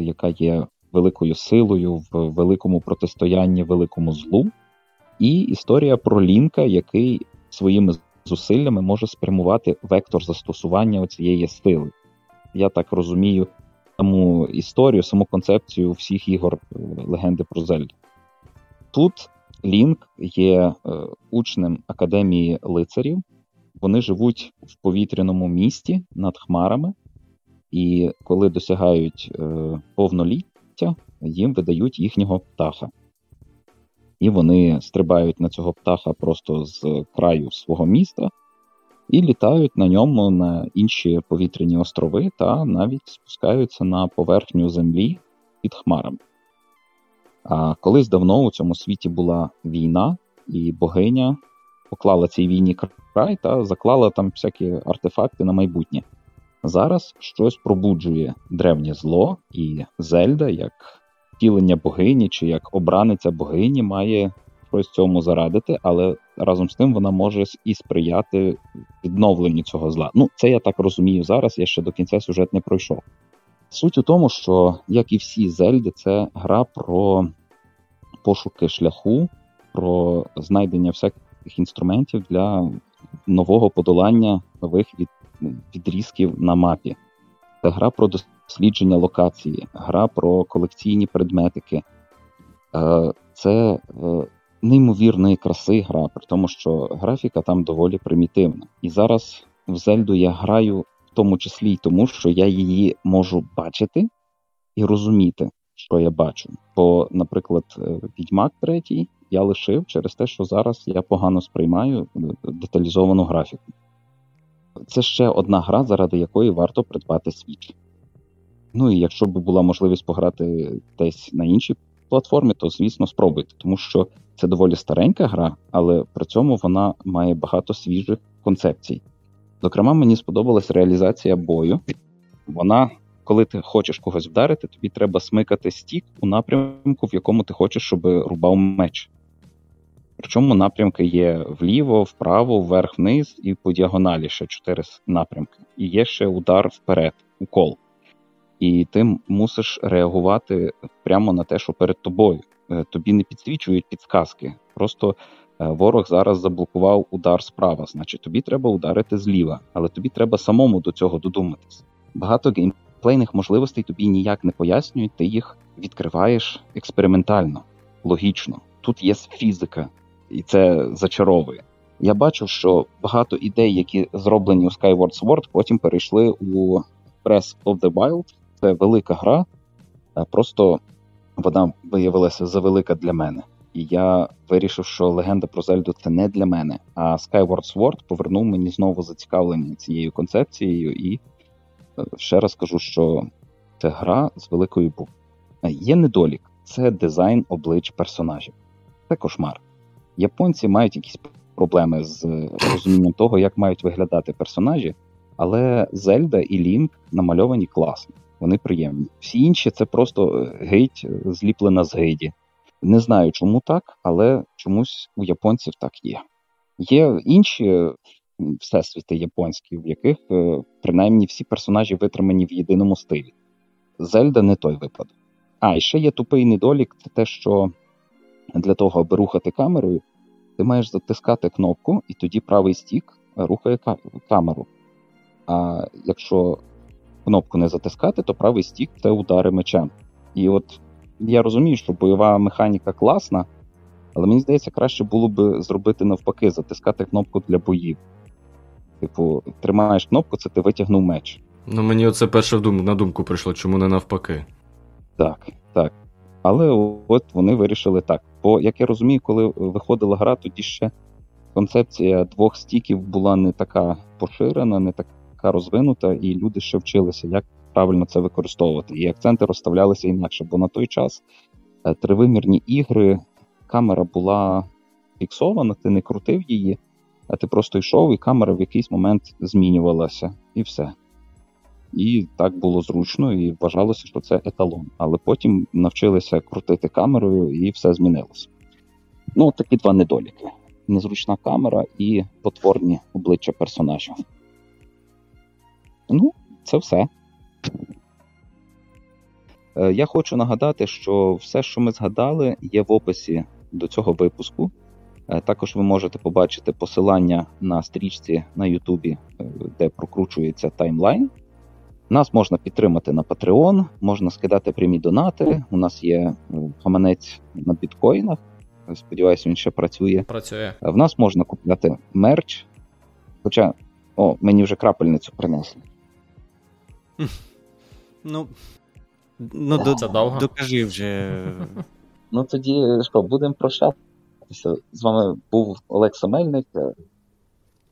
яка є великою силою в великому протистоянні великому злу. І історія про Лінка, який своїми зусиллями може спрямувати вектор застосування цієї сили. Я так розумію саму історію, саму концепцію всіх ігор «Легенди про Зельду». Тут Лінк є учнем Академії лицарів. Вони живуть в повітряному місті над хмарами, і коли досягають повноліття, їм видають їхнього птаха. І вони стрибають на цього птаха просто з краю свого міста і літають на ньому на інші повітряні острови та навіть спускаються на поверхню землі під хмарами. А колись давно у цьому світі була війна, і богиня поклала цій війні край та заклала там всякі артефакти на майбутнє. Зараз щось пробуджує древнє зло, і Зельда, як втілення богині, чи як обраниця богині, має щось цьому зарадити, але разом з тим вона може і сприяти відновленню цього зла. Ну, це я так розумію зараз, я ще до кінця сюжет не пройшов. Суть у тому, що, як і всі Зельди, це гра про пошуки шляху, про знайдення всяких інструментів для нового подолання нових відрізків на мапі. Це гра про дослідження локації, гра про колекційні предметики. Це неймовірної краси гра, при тому, що графіка там доволі примітивна. І зараз в Зельду я граю в тому числі й тому, що я її можу бачити і розуміти, що я бачу. Бо, наприклад, Відьмак третій я лишив через те, що зараз я погано сприймаю деталізовану графіку. Це ще одна гра, заради якої варто придбати Switch. Ну і якщо б була можливість пограти десь на іншій платформі, то, звісно, спробуйте. Тому що це доволі старенька гра, але при цьому вона має багато свіжих концепцій. Зокрема, мені сподобалась реалізація бою. Вона, коли ти хочеш когось вдарити, тобі треба смикати стік у напрямку, в якому ти хочеш, щоб рубав меч. Причому напрямки є вліво, вправо, вверх-вниз і по діагоналі ще чотири напрямки. І є ще удар вперед, укол. І ти мусиш реагувати прямо на те, що перед тобою. Тобі не підсвічують підказки. Просто ворог зараз заблокував удар справа, значить тобі треба ударити зліва. Але тобі треба самому до цього додуматись. Багато геймплейних геймплейних можливостей тобі ніяк не пояснюють, ти їх відкриваєш експериментально, логічно. Тут є фізика, і це зачаровує. Я бачу, що багато ідей, які зроблені у Skyward Sword, потім перейшли у Breath of the Wild. Це велика гра, просто вона виявилася завелика для мене. І я вирішив, що «Легенда про Зельду» — це не для мене. А Skyward Sword повернув мені знову зацікавлення цією концепцією. І ще раз кажу, що це гра з великою буквою. Є недолік. Це дизайн облич персонажів. Це кошмар. Японці мають якісь проблеми з розумінням того, як мають виглядати персонажі, але Зельда і Лінк намальовані класно. Вони приємні. Всі інші — це просто гейт, зліплена з гейді. Не знаю, чому так, але чомусь у японців так є. Є інші всесвіти японські, в яких, принаймні, всі персонажі витримані в єдиному стилі. Зельда не той випадок. А, і ще є тупий недолік, це те, що для того, аби рухати камерою, ти маєш затискати кнопку, і тоді правий стік рухає камеру. А якщо кнопку не затискати, то правий стік – це удари мечем. І от я розумію, що бойова механіка класна, але мені здається, краще було б зробити навпаки, затискати кнопку для боїв. Типу, тримаєш кнопку, це ти витягнув меч. Ну, мені оце перше на думку прийшло, чому не навпаки. Так, так. Але от вони вирішили так. Бо, як я розумію, коли виходила гра, тоді ще концепція двох стіків була не така поширена, не така розвинута, і люди ще вчилися, як правильно це використовувати. І акценти розставлялися інакше, бо на той час тривимірні ігри, камера була фіксована, ти не крутив її, а ти просто йшов, і камера в якийсь момент змінювалася, і все. І так було зручно, і вважалося, що це еталон. Але потім навчилися крутити камерою, і все змінилося. Ну, такі два недоліки. Незручна камера і потворні обличчя персонажів. Ну, це все. Я хочу нагадати, що все, що ми згадали, є в описі до цього випуску. Також ви можете побачити посилання на стрічці на Ютубі, де прокручується таймлайн. Нас можна підтримати на Patreon, можна скидати прямі донати. У нас є гаманець на біткоїнах. Сподіваюся, він ще працює. Працює. В нас можна купляти мерч. Хоча, о, мені вже крапельницю принесли. Ну, ну до, це довго. Докажи вже. Ну тоді, що, будемо прощатися. З вами був Олексій Мельник,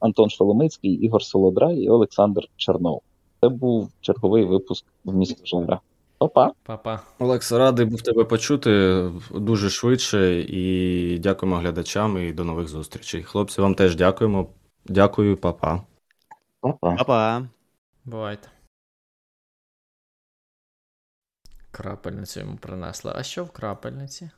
Антон Шоломицький, Ігор Солодрай і Олександр Чернов. Це був черговий випуск Вмістожера. Па-па. Па-па. Олекс, радий був тебе почути дуже швидше. І дякуємо глядачам, і до нових зустрічей. Хлопці, вам теж дякуємо. Дякую, па-па. Па-па. Па-па. Бувайте. Крапельницю йому принесли. А що в крапельниці?